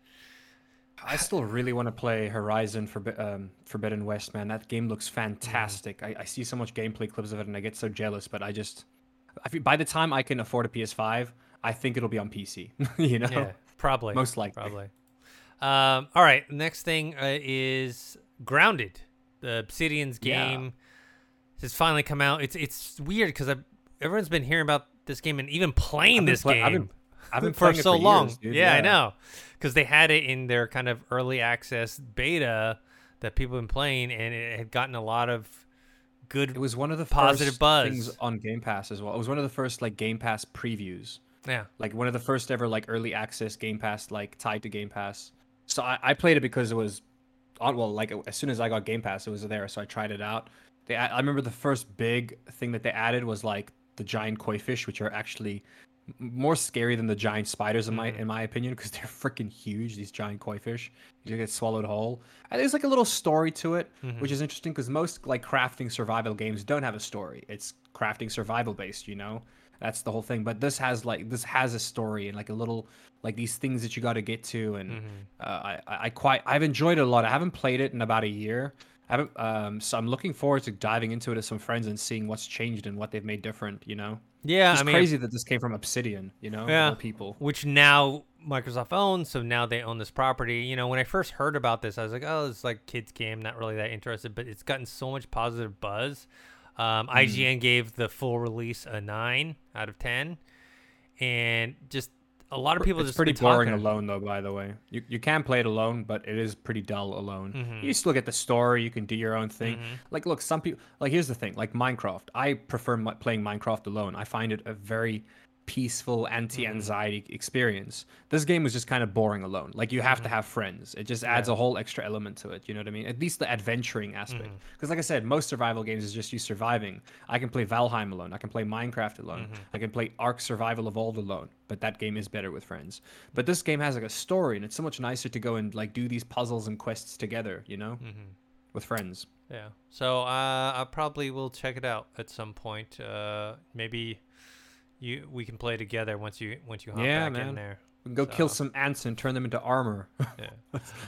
I still really want to play Horizon Forbidden West. Man, that game looks fantastic. I see so much gameplay clips of it, and I get so jealous. But I feel by the time I can afford a PS5, I think it'll be on PC. Yeah, probably, most likely. Probably. All right. Next thing is Grounded. Obsidian's game has finally come out. It's weird because everyone's been hearing about this game and even playing this game. I've been playing for so long. Years, dude. I know, because they had it in their kind of early access beta that people have been playing, and it had gotten a lot of good. It was one of the positive buzz things on Game Pass as well. It was one of the first Game Pass previews. Yeah, one of the first ever early access Game Pass tied to Game Pass. So I played it because it was. As soon as I got Game Pass, it was there, so I tried it out. I remember the first big thing that they added was the giant koi fish, which are actually more scary than the giant spiders in my opinion, because they're freaking huge. These giant koi fish, you get swallowed whole. And there's like a little story to it, which is interesting because most like crafting survival games don't have a story. It's crafting survival based, you know. That's the whole thing. But this has a story and like a little like these things that you got to get to. And I've enjoyed it a lot. I haven't played it in about a year. So I'm looking forward to diving into it with some friends and seeing what's changed and what they've made different, you know? Yeah, it's crazy that this came from Obsidian, you know? Yeah, people. Which now Microsoft owns, so now they own this property. You know, when I first heard about this, I was like, oh, it's like kids game, not really that interested. But it's gotten so much positive buzz. IGN gave the full release a 9 out of 10, and just a lot of people it's just pretty boring alone though. By the way, you can play it alone, but it is pretty dull alone. You still get the story. You can do your own thing. Like, look, some people like here's the thing. Like Minecraft, I prefer playing Minecraft alone. I find it a very peaceful anti-anxiety experience. This game was just kind of boring alone. Like you have to have friends. It just adds a whole extra element to it, you know what I mean? At least the adventuring aspect, because like I said, most survival games is just you surviving. I can play Valheim alone, I can play Minecraft alone, I can play Ark Survival Evolved alone, but that game is better with friends. But this game has like a story, and it's so much nicer to go and like do these puzzles and quests together, you know, with friends. Yeah, so I probably will check it out at some point. Maybe we can play together once you hop back in there. We can go kill some ants and turn them into armor. Yeah,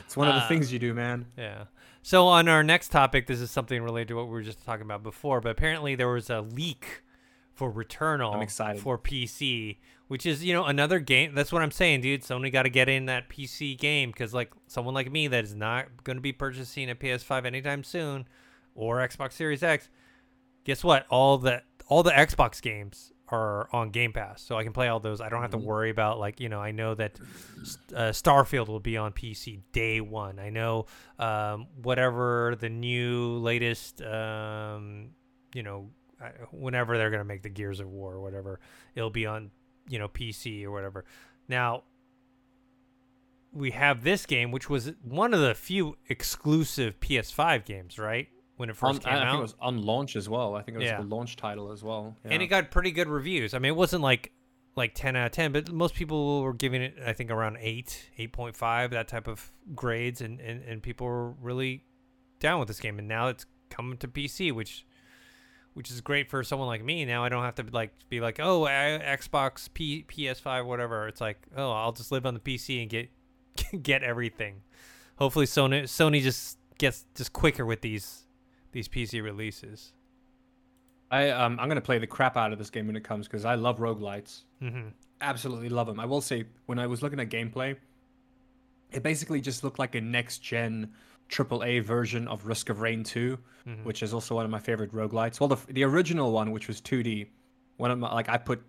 it's one of the things you do, man. Yeah. So on our next topic, this is something related to what we were just talking about before, but apparently there was a leak for Returnal. I'm excited. For PC, which is, you know, another game. That's what I'm saying, dude. Sony got to get in that PC game, because like someone like me that is not going to be purchasing a PS5 anytime soon or Xbox Series X, guess what? All the Xbox games are on Game Pass, so I can play all those. I don't have to worry about, like, you know, I know that Starfield will be on PC day one. I know whatever the new latest, you know, whenever they're going to make the Gears of War or whatever, it'll be on, you know, PC or whatever. Now, we have this game, which was one of the few exclusive PS5 games, right? When it first came out. I think it was on launch as well. I think it was the launch title as well. Yeah. And it got pretty good reviews. I mean, it wasn't like 10 out of 10, but most people were giving it, I think, around 8, 8.5, that type of grades, and people were really down with this game. And now it's coming to PC, which is great for someone like me. Now I don't have to like be like, oh, Xbox, PS5, whatever. It's like, oh, I'll just live on the PC and get everything. Hopefully Sony just gets just quicker with these PC releases. I'm gonna play the crap out of this game when it comes, because I love roguelites. Absolutely love them. I will say, when I was looking at gameplay, it basically just looked like a next gen AAA version of Risk of Rain 2, which is also one of my favorite roguelites. Well, the original one, which was 2D, one of my, like, I put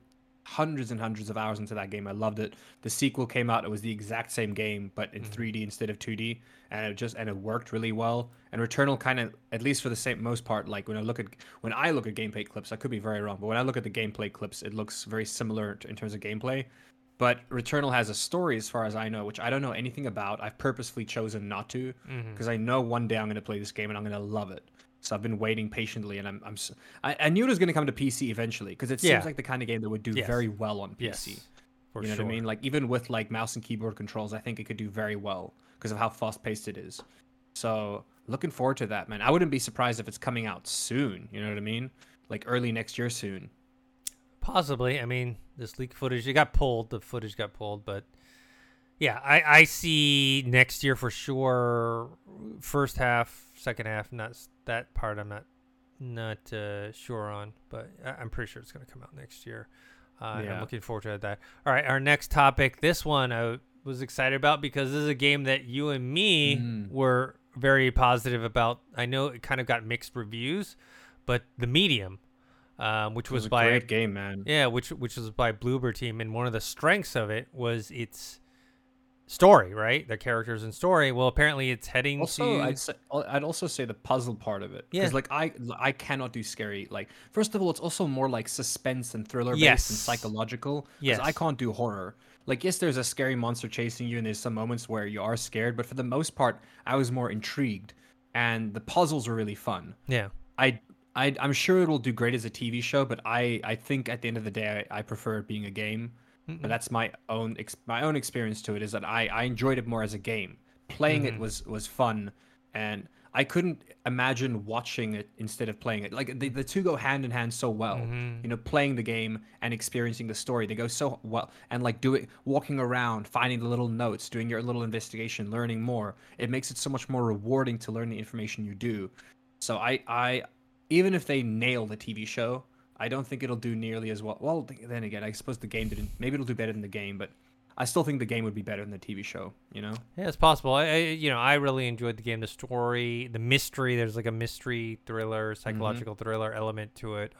hundreds and hundreds of hours into that game. I loved it. The sequel came out, it was the exact same game, but in 3D instead of 2D, and it worked really well. And Returnal kind of, at least for the same most part, like when I look at gameplay clips, I could be very wrong, but when I look at the gameplay clips, it looks very similar in terms of gameplay. But Returnal has a story, as far as I know, which I don't know anything about. I've purposefully chosen not to, because I know one day I'm going to play this game and I'm going to love it. So I've been waiting patiently, and I knew it was going to come to PC eventually, because it seems like the kind of game that would do very well on PC. Yes, for you know what I mean? Like, even with like mouse and keyboard controls, I think it could do very well because of how fast paced it is. So looking forward to that, man. I wouldn't be surprised if it's coming out soon. You know what I mean? Like early next year soon. Possibly. I mean, this leak footage, it got pulled. The footage got pulled, but yeah, I see next year for sure. First half, second half, not that part. I'm not sure on, but I'm pretty sure it's going to come out next year. And I'm looking forward to that. All right, our next topic. This one I was excited about because this is a game that you and me were very positive about. I know it kind of got mixed reviews, but The Medium, which was by a great game, man. Yeah, which was by Bloober Team, and one of the strengths of it was its story, right? The characters and story. Well, apparently it's heading also, to... I'd also say the puzzle part of it. Yeah. Because, like, I cannot do scary. Like, first of all, it's also more, like, suspense and thriller-based and psychological. Yes. Because I can't do horror. Like, yes, there's a scary monster chasing you, and there's some moments where you are scared, but for the most part, I was more intrigued. And the puzzles were really fun. Yeah. I I'm sure it'll do great as a TV show, but I think at the end of the day, I prefer it being a game. Mm-hmm. But that's my own experience to it, is that I enjoyed it more as a game. Playing it was fun, and I couldn't imagine watching it instead of playing it. Like, the two go hand in hand so well. Mm-hmm. You know, playing the game and experiencing the story, they go so well. And like walking around, finding the little notes, doing your little investigation, learning more. It makes it so much more rewarding to learn the information you do. So I even if they nail the TV show, I don't think it'll do nearly as well. Well, then again, I suppose the game didn't. Maybe it'll do better than the game, but I still think the game would be better than the TV show, you know? Yeah, it's possible. I really enjoyed the game, the story, the mystery. There's like a mystery thriller, psychological thriller element to it.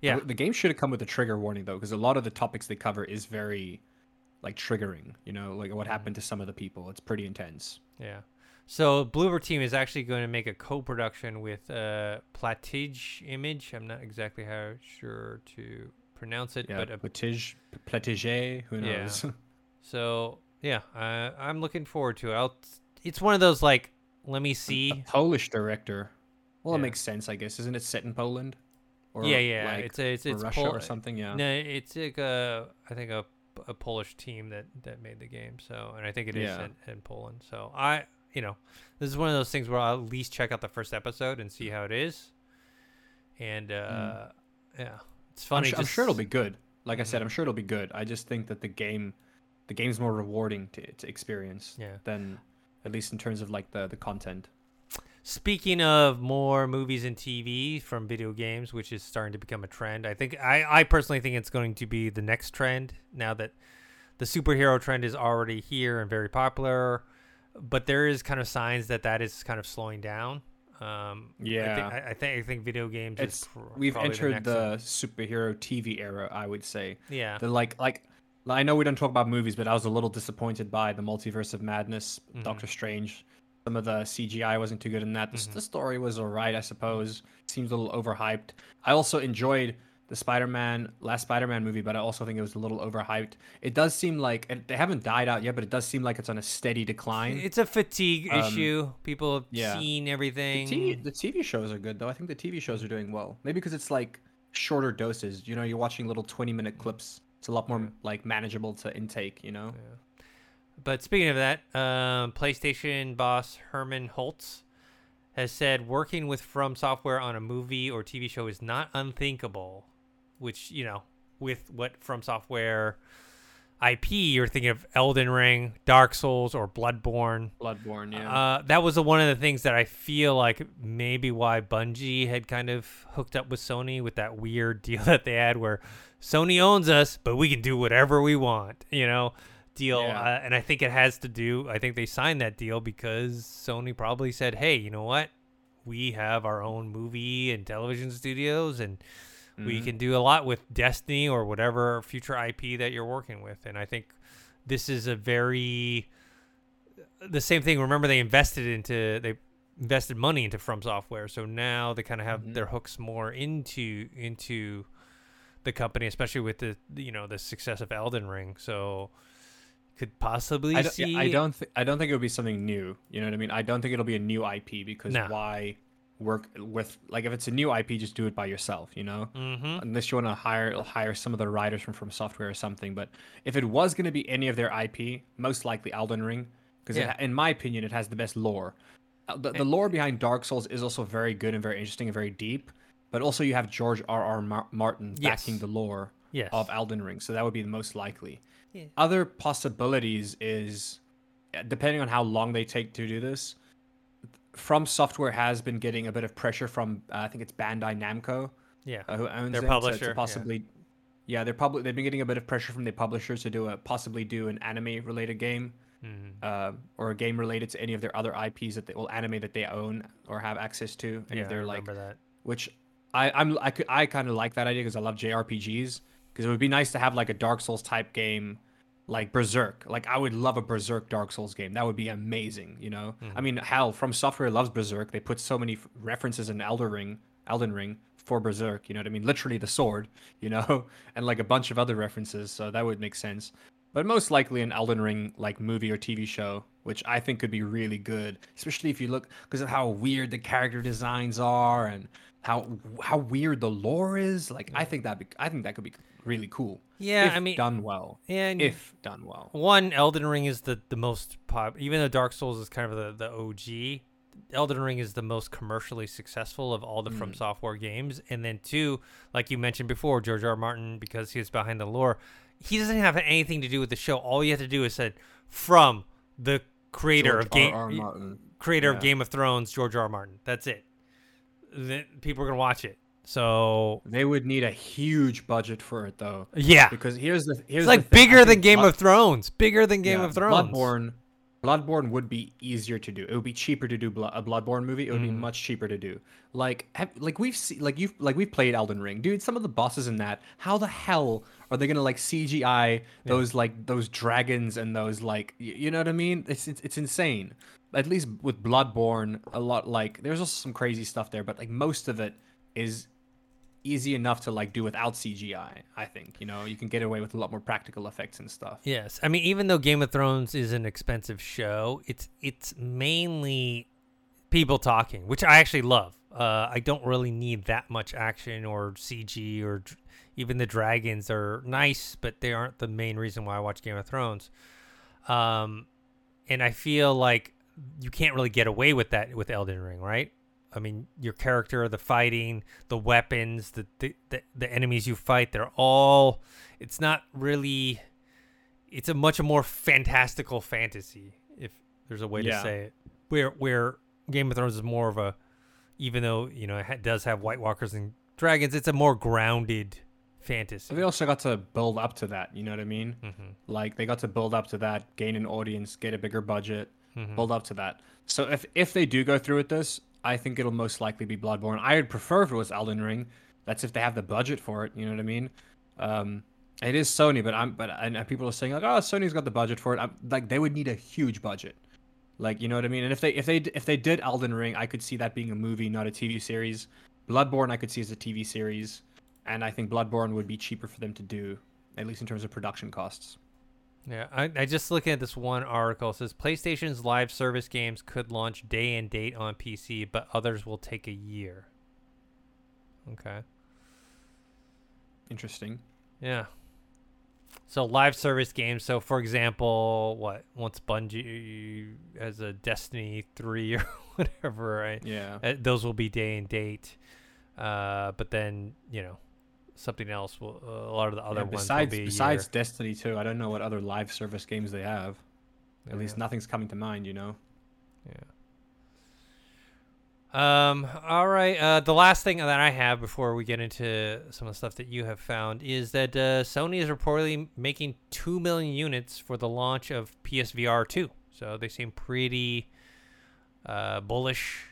Yeah. The game should have come with a trigger warning, though, because a lot of the topics they cover is very, like, triggering. You know, like what happened to some of the people. It's pretty intense. Yeah. So Bloober Team is actually going to make a co-production with Platige Image. I'm not exactly how sure to pronounce it, yeah, but Platige, who knows? Yeah. So yeah, I'm looking forward to it. It's one of those, like, let me see. A Polish director. Well, yeah. It makes sense, I guess. Isn't it set in Poland? Or yeah. Like, it's Russia or something. Yeah. No, it's like I think a Polish team that made the game. So, and I think it is in Poland. So this is one of those things where I'll at least check out the first episode and see how it is. And yeah. It's funny. I'm sure it'll be good. Like I said, I'm sure it'll be good. I just think that the game's more rewarding to experience than, at least in terms of like the content. Speaking of more movies and TV from video games, which is starting to become a trend, I think I personally think it's going to be the next trend. Now that the superhero trend is already here and very popular, but there is kind of signs that is kind of slowing down. I think video games we've entered the superhero TV era, I would say. Yeah. The like I know we don't talk about movies, but I was a little disappointed by the Multiverse of Madness, Doctor Strange. Some of the CGI wasn't too good in that. The story was alright, I suppose. Seems a little overhyped. I also enjoyed the last Spider-Man movie, but I also think it was a little overhyped. It does seem like, and they haven't died out yet, but it does seem like it's on a steady decline. It's a fatigue issue. People have seen everything. The TV shows are good, though. I think the TV shows are doing well. Maybe because it's like shorter doses. You know, you're watching little 20-minute clips. It's a lot more like manageable to intake, you know? Yeah. But speaking of that, PlayStation boss Herman Holtz has said working with From Software on a movie or TV show is not unthinkable. Which, you know, with what From Software IP, you're thinking of Elden Ring, Dark Souls, or Bloodborne. Bloodborne, yeah. That was one of the things that I feel like maybe why Bungie had kind of hooked up with Sony with that weird deal that they had where Sony owns us, but we can do whatever we want, you know, deal. Yeah. And I think I think they signed that deal because Sony probably said, hey, you know what? We have our own movie and television studios and... we can do a lot with Destiny or whatever future IP that you're working with. And I think this is the same thing. Remember, they invested money into From Software. So now they kind of have their hooks more into the company, especially with the success of Elden Ring. So could possibly I don't think it would be something new. You know what I mean? I don't think it'll be a new IP because why work with, like, if it's a new IP, just do it by yourself, you know, unless you want to hire some of the writers from Software or something. But if it was going to be any of their IP, most likely Elden Ring, because in my opinion it has the best lore. The lore behind Dark Souls is also very good and very interesting and very deep, but also you have George R.R. Martin backing the lore of Elden Ring, so that would be the most likely. Other possibilities is, depending on how long they take to do this, From Software has been getting a bit of pressure from I think it's Bandai Namco, who owns their publisher. So possibly, they've been getting a bit of pressure from the publisher to do an anime related game, or a game related to any of their other IPs anime that they own or have access to. And they're like, remember that. Which I kind of like that idea because I love JRPGs, because it would be nice to have like a Dark Souls type game. Like Berserk. Like, I would love a Berserk Dark Souls game. That would be amazing, you know? I mean, hell, From Software loves Berserk. They put so many references in Elden Ring for Berserk, you know what I mean? Literally the sword, you know? And like a bunch of other references, so that would make sense. but most likely an Elden Ring like movie or TV show, which I think could be really good, especially if you look because of how weird the character designs are and how weird the lore is. Like I think that could be really cool. Yeah, if I mean done well. And if done well. One, Elden Ring is the most popular, even though Dark Souls is kind of the OG. Elden Ring is the most commercially successful of all the From Software games. And then two, like you mentioned before, George R. R. Martin, because he was behind the lore, he doesn't have anything to do with the show. All you have to do is said from the creator George of Game R. R. Martin. Creator of Game of Thrones, George R. R. Martin. That's it. People are gonna watch it. So they would need a huge budget for it, though. Yeah, because here's it's like the bigger than Game of Thrones, bigger than Game of Thrones. Bloodborne would be easier to do. It would be cheaper to do a Bloodborne movie. It would be much cheaper to do. Like we've played Elden Ring, dude. Some of the bosses in that, how the hell are they gonna like CGI those dragons and those like you know what I mean? It's insane. At least with Bloodborne, a lot like there's also some crazy stuff there, but like most of it is easy enough to like do without CGI. I think you can get away with a lot more practical effects and stuff. Yes, I mean even though Game of Thrones is an expensive show, it's mainly people talking, which I actually love. I don't really need that much action or CG or even the dragons are nice, but they aren't the main reason why I watch Game of Thrones. And I feel like you can't really get away with that with Elden Ring, right? I mean, your character, the fighting, the weapons, the enemies you fight, they're all, it's not really, it's a much more fantastical fantasy, if there's a way to say it. Where Game of Thrones is more of a, even though, it does have White Walkers and dragons, it's a more grounded fantasy. They also got to build up to that, you know what I mean? Mm-hmm. Like, they got to build up to that, gain an audience, get a bigger budget, build up to that. So if they do go through with this, I think it'll most likely be Bloodborne. I would prefer if it was Elden Ring. That's if they have the budget for it. You know what I mean? It is Sony, but people are saying like, oh, Sony's got the budget for it. Like they would need a huge budget. Like you know what I mean? And if they did Elden Ring, I could see that being a movie, not a TV series. Bloodborne, I could see as a TV series, and I think Bloodborne would be cheaper for them to do, at least in terms of production costs. Yeah, I just looking at this one article. It says PlayStation's live service games could launch day and date on PC, but others will take a year. Okay. Interesting. Yeah. So live service games. So for example, once Bungie has a Destiny 3 or whatever, right? Yeah. Those will be day and date. But then something else will a lot of the other ones will be besides Destiny 2. I don't know what other live service games they have. At least nothing's coming to mind, Yeah. All right. The last thing that I have before we get into some of the stuff that you have found is that Sony is reportedly making 2 million units for the launch of PSVR 2. So they seem pretty bullish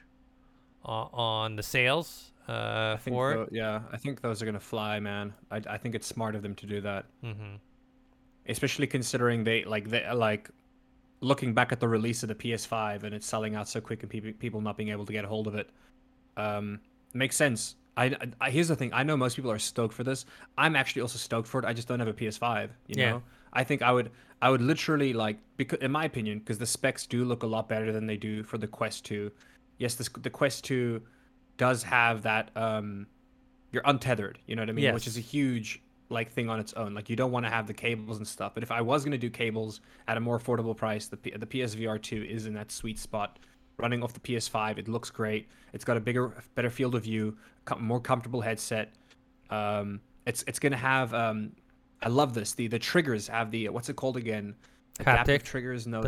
on the sales. I think those are gonna fly, man. I think it's smart of them to do that, especially considering they looking back at the release of the PS5 and it's selling out so quick and people not being able to get a hold of it. Makes sense. I here's the thing. I know most people are stoked for this. I'm actually also stoked for it. I just don't have a PS5. You know, I think I would literally because in my opinion, because the specs do look a lot better than they do for the Quest 2. Yes, the Quest 2. Does have that you're untethered, you know what I mean? Yes. Which is a huge thing on its own. You don't want to have the cables and stuff. But if I was going to do cables at a more affordable price, the PSVR 2 is in that sweet spot. Running off the PS5, it looks great. It's got a better field of view, more comfortable headset. It's going to have I love this. The triggers have the what's it called again? Adaptive triggers. No,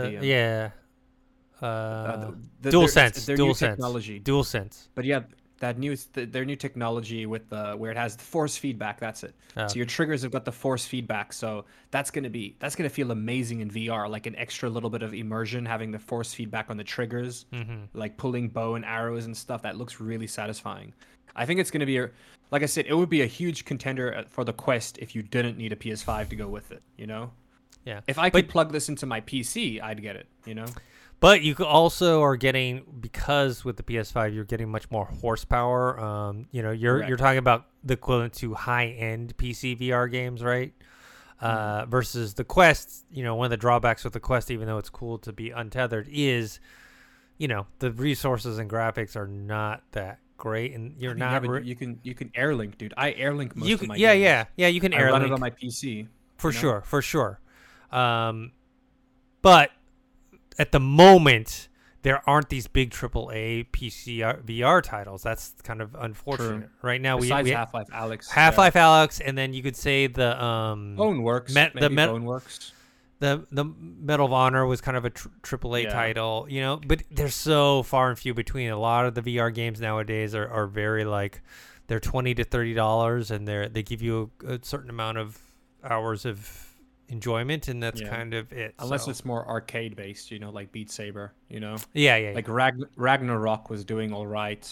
DualSense. But yeah. That their new technology with where it has the force feedback. That's it. Oh. So your triggers have got the force feedback. So that's gonna feel amazing in VR. Like an extra little bit of immersion, having the force feedback on the triggers, like pulling bow and arrows and stuff. That looks really satisfying. I think it's gonna be like I said, it would be a huge contender for the Quest if you didn't need a PS5 to go with it. Yeah. If I could plug this into my PC, I'd get it. But you also are getting, because with the PS5, you're getting much more horsepower. You're talking about the equivalent to high-end PC VR games, right? versus the Quest. You know, one of the drawbacks with the Quest, even though it's cool to be untethered, is, you know, the resources and graphics are not that great, and you're you can airlink, dude. I airlink most of my games. Yeah. You can airlink. I run it on my PC for sure. But at the moment, there aren't these big AAA PC VR titles. That's kind of unfortunate. True. Right now, we Half-Life Alyx, and then you could say the Boneworks. Boneworks. The Medal of Honor was kind of a AAA title, you know, but they're so far and few between. A lot of the VR games nowadays are very like, they're $20 to $30, and they give you a certain amount of hours of enjoyment, and that's kind of it. Unless it's more arcade based, you know, like Beat Saber, you know? Yeah. Like Ragnarok was doing all right.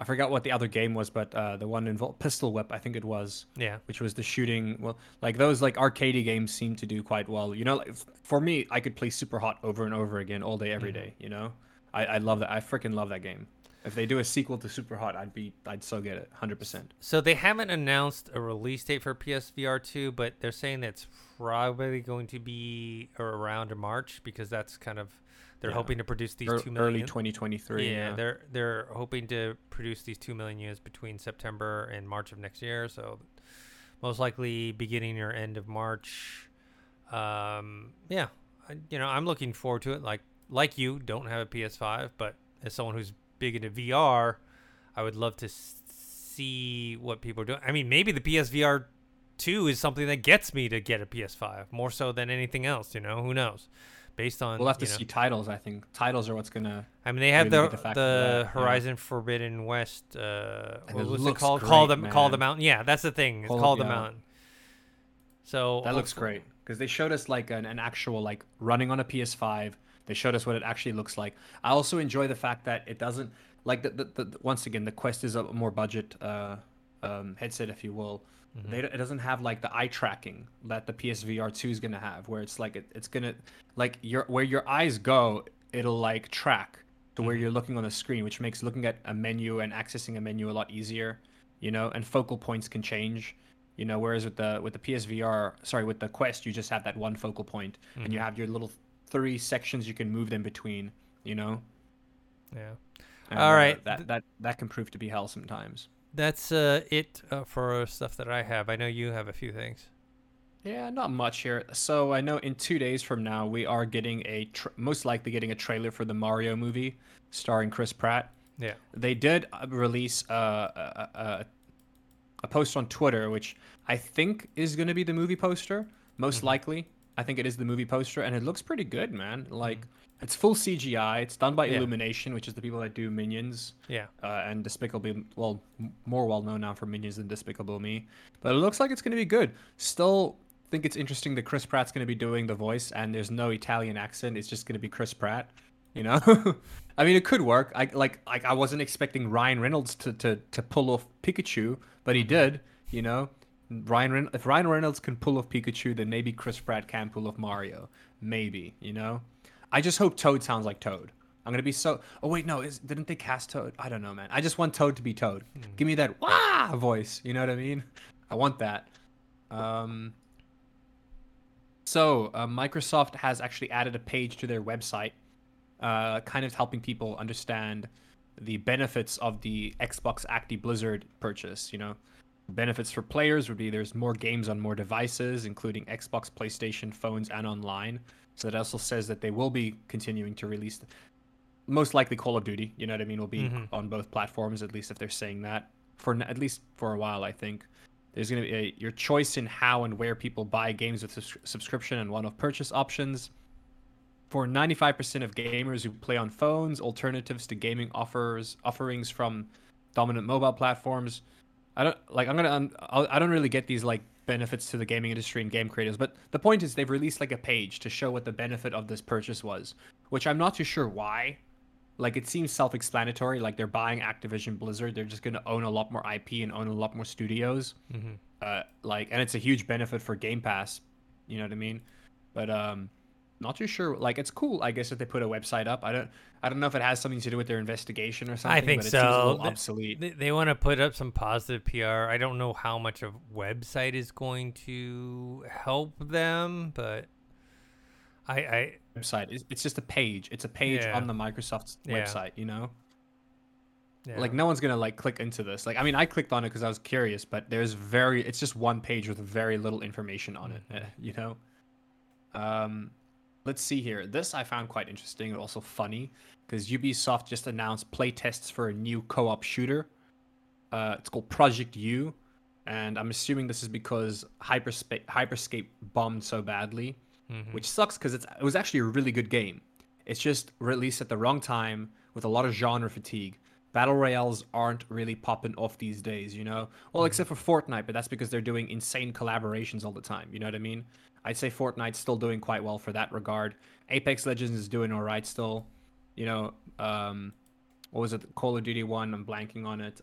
I forgot what the other game was, but the one involved Pistol Whip, I think it was. Yeah. Which was the shooting. Well, like those like arcade games seem to do quite well. You know, like, for me, I could play Super Hot over and over again all day, every day. You know, I love that. I freaking love that game. If they do a sequel to Super Hot, I'd so get it 100%. So they haven't announced a release date for PSVR 2, but they're saying that's probably going to be around March, because that's kind of. They're hoping to produce these 2 million early 2023. Yeah, they're hoping to produce these 2 million units between September and March of next year. So most likely beginning or end of March. I'm looking forward to it. Like you don't have a PS5, but as someone who's big into VR, I would love to see what people are doing. I mean, maybe the PSVR 2 is something that gets me to get a PS5 more so than anything else. You know, who knows? Based on, we'll have to see titles. I think titles are what's gonna. I mean, they have really the Horizon Forbidden West. What was it called? Call the Mountain. Yeah, that's the thing. It's Call the Mountain. So that looks great, because they showed us like an actual like running on a PS5. They showed us what it actually looks like. I also enjoy the fact that it doesn't like the once again, the Quest is a more budget headset, if you will. Mm-hmm. It doesn't have like the eye tracking that the PSVR 2 is gonna have, where it's like it's gonna like where your eyes go, it'll like track to where you're looking on the screen, which makes looking at a menu and accessing a menu a lot easier, you know. And focal points can change, you know. Whereas with the Quest, you just have that one focal point, and you have your little three sections you can move them between, you know. Yeah. And, all right. That can prove to be hell sometimes. That's it for stuff that I have. I know you have a few things. Yeah, not much here. So I know in 2 days from now, we are getting most likely getting a trailer for the Mario movie starring Chris Pratt. Yeah. They did release a post on Twitter, which I think is going to be the movie poster. Most likely. I think it is the movie poster, and it looks pretty good, man. Like... It's full CGI. It's done by Illumination, which is the people that do Minions. Yeah. And Despicable Me. Well, more well-known now for Minions than Despicable Me. But it looks like it's going to be good. Still think it's interesting that Chris Pratt's going to be doing the voice, and there's no Italian accent. It's just going to be Chris Pratt, you know? I mean, it could work. I wasn't expecting Ryan Reynolds to pull off Pikachu, but he did, you know? If Ryan Reynolds can pull off Pikachu, then maybe Chris Pratt can pull off Mario. Maybe, you know? I just hope Toad sounds like Toad. I'm going to be so... Oh, wait, no. Didn't they cast Toad? I don't know, man. I just want Toad to be Toad. Give me that wah voice. You know what I mean? I want that. Microsoft has actually added a page to their website, kind of helping people understand the benefits of the Xbox Acti-Blizzard purchase, you know? Benefits for players would be there's more games on more devices, including Xbox, PlayStation, phones, and online. So that also says that they will be continuing to release, most likely Call of Duty, you know what I mean, will be on both platforms, at least if they're saying that, at least for a while, I think. There's going to be your choice in how and where people buy games with subscription and one-off purchase options. For 95% of gamers who play on phones, alternatives to gaming offerings from dominant mobile platforms. I don't really get these like benefits to the gaming industry and game creators, but the point is they've released like a page to show what the benefit of this purchase was, which I'm not too sure why. Like, it seems self-explanatory. Like, they're buying Activision Blizzard, they're just going to own a lot more IP and own a lot more studios. And it's a huge benefit for Game Pass, you know what I mean? But Not too sure. Like, it's cool, I guess, that they put a website up. I don't know if it has something to do with their investigation or something. I think but so. It seems a little obsolete. They want to put up some positive PR. I don't know how much a website is going to help them, but I website. It's just a page. It's a page on the Microsoft website. You know, like no one's gonna like click into this. Like, I mean, I clicked on it because I was curious, but it's just one page with very little information on it. You know, let's see here. This I found quite interesting and also funny because Ubisoft just announced playtests for a new co-op shooter. It's called Project U, and I'm assuming this is because Hyperscape bombed so badly, which sucks because it was actually a really good game. It's just released at the wrong time with a lot of genre fatigue. Battle royales aren't really popping off these days, you know? Well, except for Fortnite, but that's because they're doing insane collaborations all the time. You know what I mean? I'd say Fortnite's still doing quite well for that regard. Apex Legends is doing all right still. You know, what was it? Call of Duty 1, I'm blanking on it.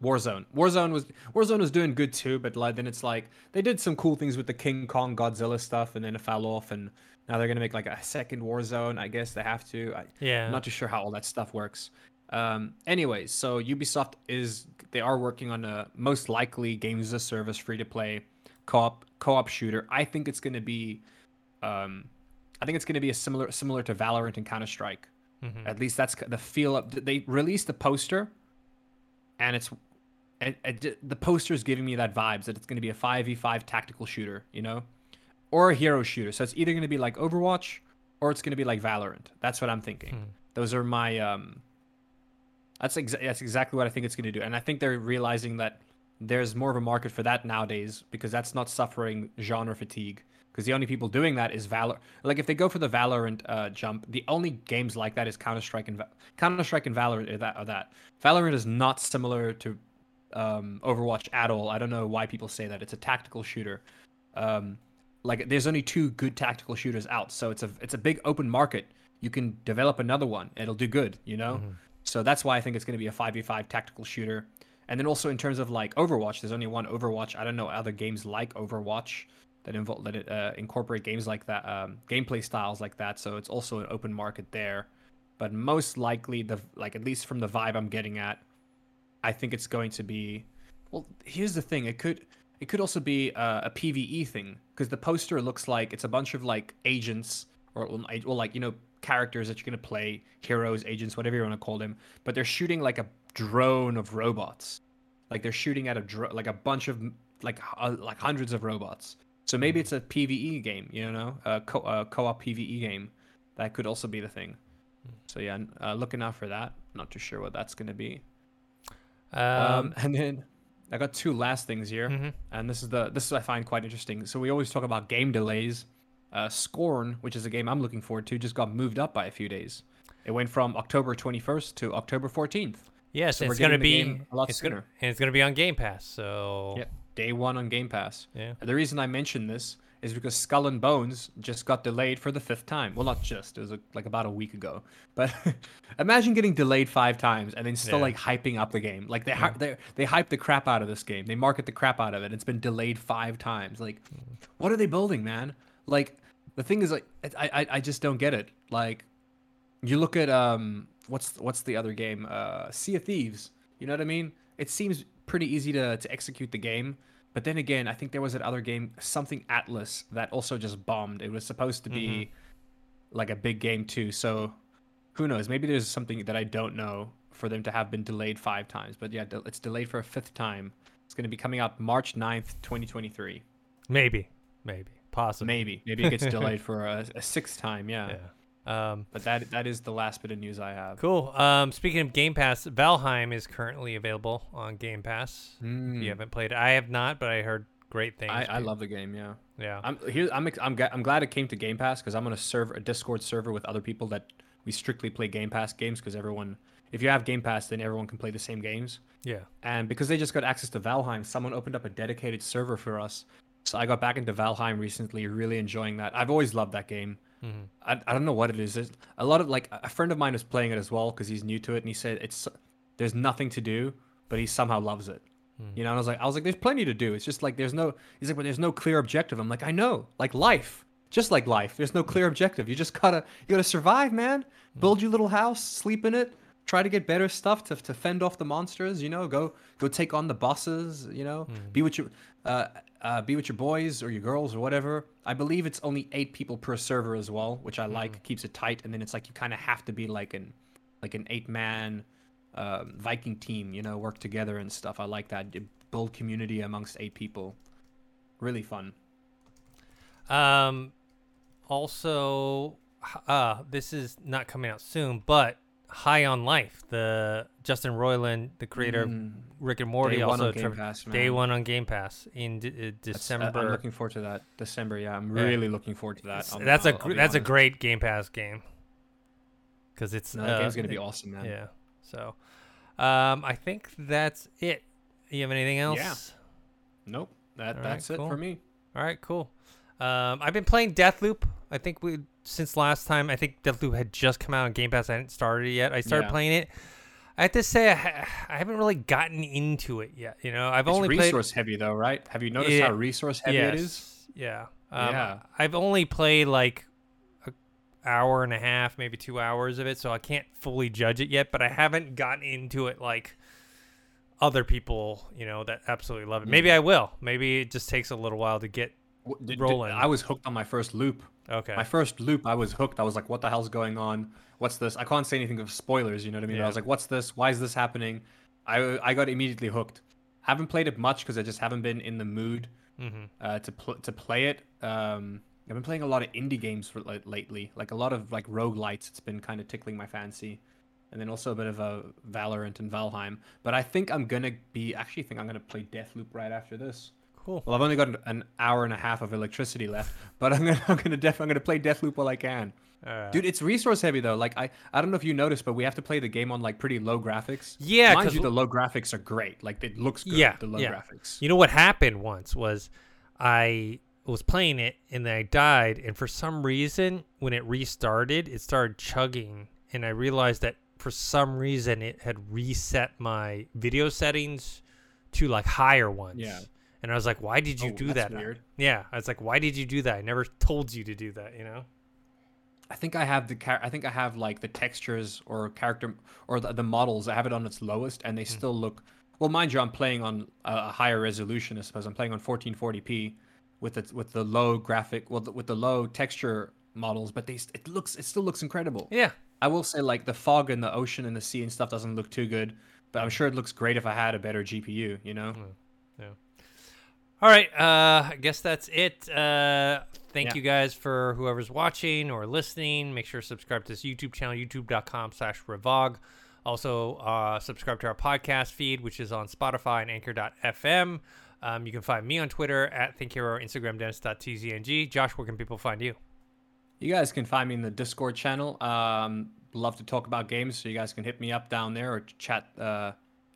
Warzone. Warzone was doing good too, but like, then it's like, they did some cool things with the King Kong Godzilla stuff, and then it fell off, and now they're going to make like a second Warzone. I guess they have to. I'm not too sure how all that stuff works. Anyways, so Ubisoft they are working on a most likely games as a service, free-to-play, co-op shooter. I think it's going to be a similar to Valorant and Counter-Strike. At least that's the feel of. They released the poster, and the poster is giving me that vibes that it's going to be a 5v5 tactical shooter, you know, or a hero shooter. So it's either going to be like Overwatch or it's going to be like Valorant. That's what I'm thinking. Those are my that's exactly what I think it's going to do. And I think they're realizing that there's more of a market for that nowadays because that's not suffering genre fatigue, because the only people doing that is Valor. Like, if they go for the Valorant jump, the only games like that is Counter-Strike and Valorant are that. Valorant is not similar to Overwatch at all. I don't know why people say that. It's a tactical shooter. Like, there's only two good tactical shooters out, so it's a big open market. You can develop another one. It'll do good, you know? So that's why I think it's going to be a 5v5 tactical shooter. And then also in terms of like Overwatch, there's only one Overwatch. I don't know other games like Overwatch that incorporate games like that, gameplay styles like that. So it's also an open market there. But most likely, at least from the vibe I'm getting at, I think it's going to be. Well, here's the thing: it could also be a PvE thing, because the poster looks like it's a bunch of like agents or like, you know, characters that you're gonna play, heroes, agents, whatever you want to call them. But they're shooting like a drone of robots, like they're shooting at a bunch of like hundreds of robots. So maybe it's a PvE game, you know, co-op PvE game. That could also be the thing. So yeah, looking out for that. Not too sure what that's gonna be. And then I got two last things here, and this is I find quite interesting. So we always talk about game delays. Scorn, which is a game I'm looking forward to, just got moved up by a few days. It went from October 21st to October 14th. Yes, so it's going to be a lot sooner. And it's going to be on Game Pass. So yep. Day one on Game Pass. Yeah. And the reason I mention this is because Skull and Bones just got delayed for the fifth time. Well, not just. It was like about a week ago. But imagine getting delayed 5 times and then still like hyping up the game. Like they hype the crap out of this game. They market the crap out of it. It's been delayed 5 times. Like, what are they building, man? Like, the thing is, like, I just don't get it. Like, you look at what's the other game? Sea of Thieves. You know what I mean? It seems pretty easy to execute the game, but then again, I think there was that other game, something Atlas, that also just bombed. It was supposed to be like a big game too. So who knows? Maybe there's something that I don't know for them to have been delayed 5 times. But yeah, it's delayed for a 5th time. It's going to be coming out March 9th, 2023. Maybe. Possibly. Maybe it gets delayed for a 6th time. Yeah. But that is the last bit of news I have. Cool. Speaking of Game Pass, Valheim is currently available on Game Pass. If you haven't played it. I have not, but I heard great things. I love the game. Yeah. I'm glad it came to Game Pass, because I'm on a Discord server with other people that we strictly play Game Pass games, because everyone, if you have Game Pass, then everyone can play the same games. Yeah. And because they just got access to Valheim, someone opened up a dedicated server for us. So I got back into Valheim recently, really enjoying that. I've always loved that game. I don't know what it is. There's a lot of, like, a friend of mine is playing it as well because he's new to it, and he said there's nothing to do, but he somehow loves it. You know, and I was like, there's plenty to do. It's just like there's no. He's like, but there's no clear objective. I'm like, I know, like life. Just like life, there's no clear objective. You just gotta survive, man. Build your little house, sleep in it, try to get better stuff to fend off the monsters. You know, go take on the bosses. You know, be with your boys or your girls or whatever. I believe it's only 8 people per server as well, which I like. Keeps it tight, and then it's like you kind of have to be like an 8-man Viking team. You know, work together and stuff. I like that. You build community amongst 8 people. Really fun. Also, this is not coming out soon, but High on Life, the Justin Roiland, the creator of Rick and Morty, day one on Game Pass in December. I'm looking forward to that. December, yeah, I'm really looking forward to that. That's a great Game Pass game because that game's gonna be awesome, man. Yeah. So, I think that's it. You have anything else? Yeah. Nope. That's it for me. All right. Cool. I've been playing Deathloop. I think since last time, I think Deathloop had just come out on Game Pass. I hadn't started it yet. I started playing it. I have to say, I haven't really gotten into it yet. You know, it's resource heavy though, right? Have you noticed how resource heavy it is? Yeah. I've only played like an hour and a half, maybe 2 hours of it, so I can't fully judge it yet. But I haven't gotten into it like other people, you know, that absolutely love it. Maybe I will. Maybe it just takes a little while to get rolling. I was hooked on my first loop. Okay. My first loop, I was hooked. I was like, what the hell's going on? What's this? I can't say anything of spoilers, you know what I mean? Yeah. But I was like, what's this? Why is this happening? I got immediately hooked. I haven't played it much because I just haven't been in the mood to play it. I've been playing a lot of indie games lately, like a lot of like roguelites. It's been kind of tickling my fancy. And then also a bit of Valorant and Valheim. But I think I'm going to play Deathloop right after this. Cool. Well, I've only got an hour and a half of electricity left, but I'm gonna play Deathloop while I can. Dude, it's resource heavy though. Like I don't know if you noticed, but we have to play the game on like pretty low graphics. Yeah, mind you, the low graphics are great. Like it looks good. Yeah, the low graphics. You know what happened once was I was playing it and then I died, and for some reason when it restarted, it started chugging, and I realized that for some reason it had reset my video settings to like higher ones. Yeah. And I was like, why did you do that? Weird. Yeah. I was like, why did you do that? I never told you to do that, you know? I think I have like the textures or character or the models. I have it on its lowest and they still look, well, mind you, I'm playing on a higher resolution, I suppose. I'm playing on 1440p with the low graphic, with the low texture models, but it still looks incredible. Yeah. I will say like the fog and the ocean and the sea and stuff doesn't look too good, but I'm sure it looks great if I had a better GPU, you know? Yeah. All right, I guess that's it. Thank you guys for whoever's watching or listening. Make sure to subscribe to this YouTube channel, youtube.com/Revog. Also, subscribe to our podcast feed, which is on Spotify and anchor.fm. You can find me on Twitter @ThinkHero, Instagram, Dennis.tzng. Josh, where can people find you? You guys can find me in the Discord channel. Love to talk about games, so you guys can hit me up down there or chat.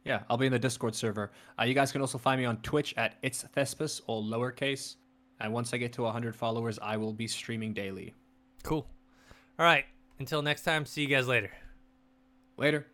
Yeah, I'll be in the Discord server. You guys can also find me on Twitch @itsthespis, all lowercase. And once I get to 100 followers, I will be streaming daily. Cool. All right. Until next time, see you guys later. Later.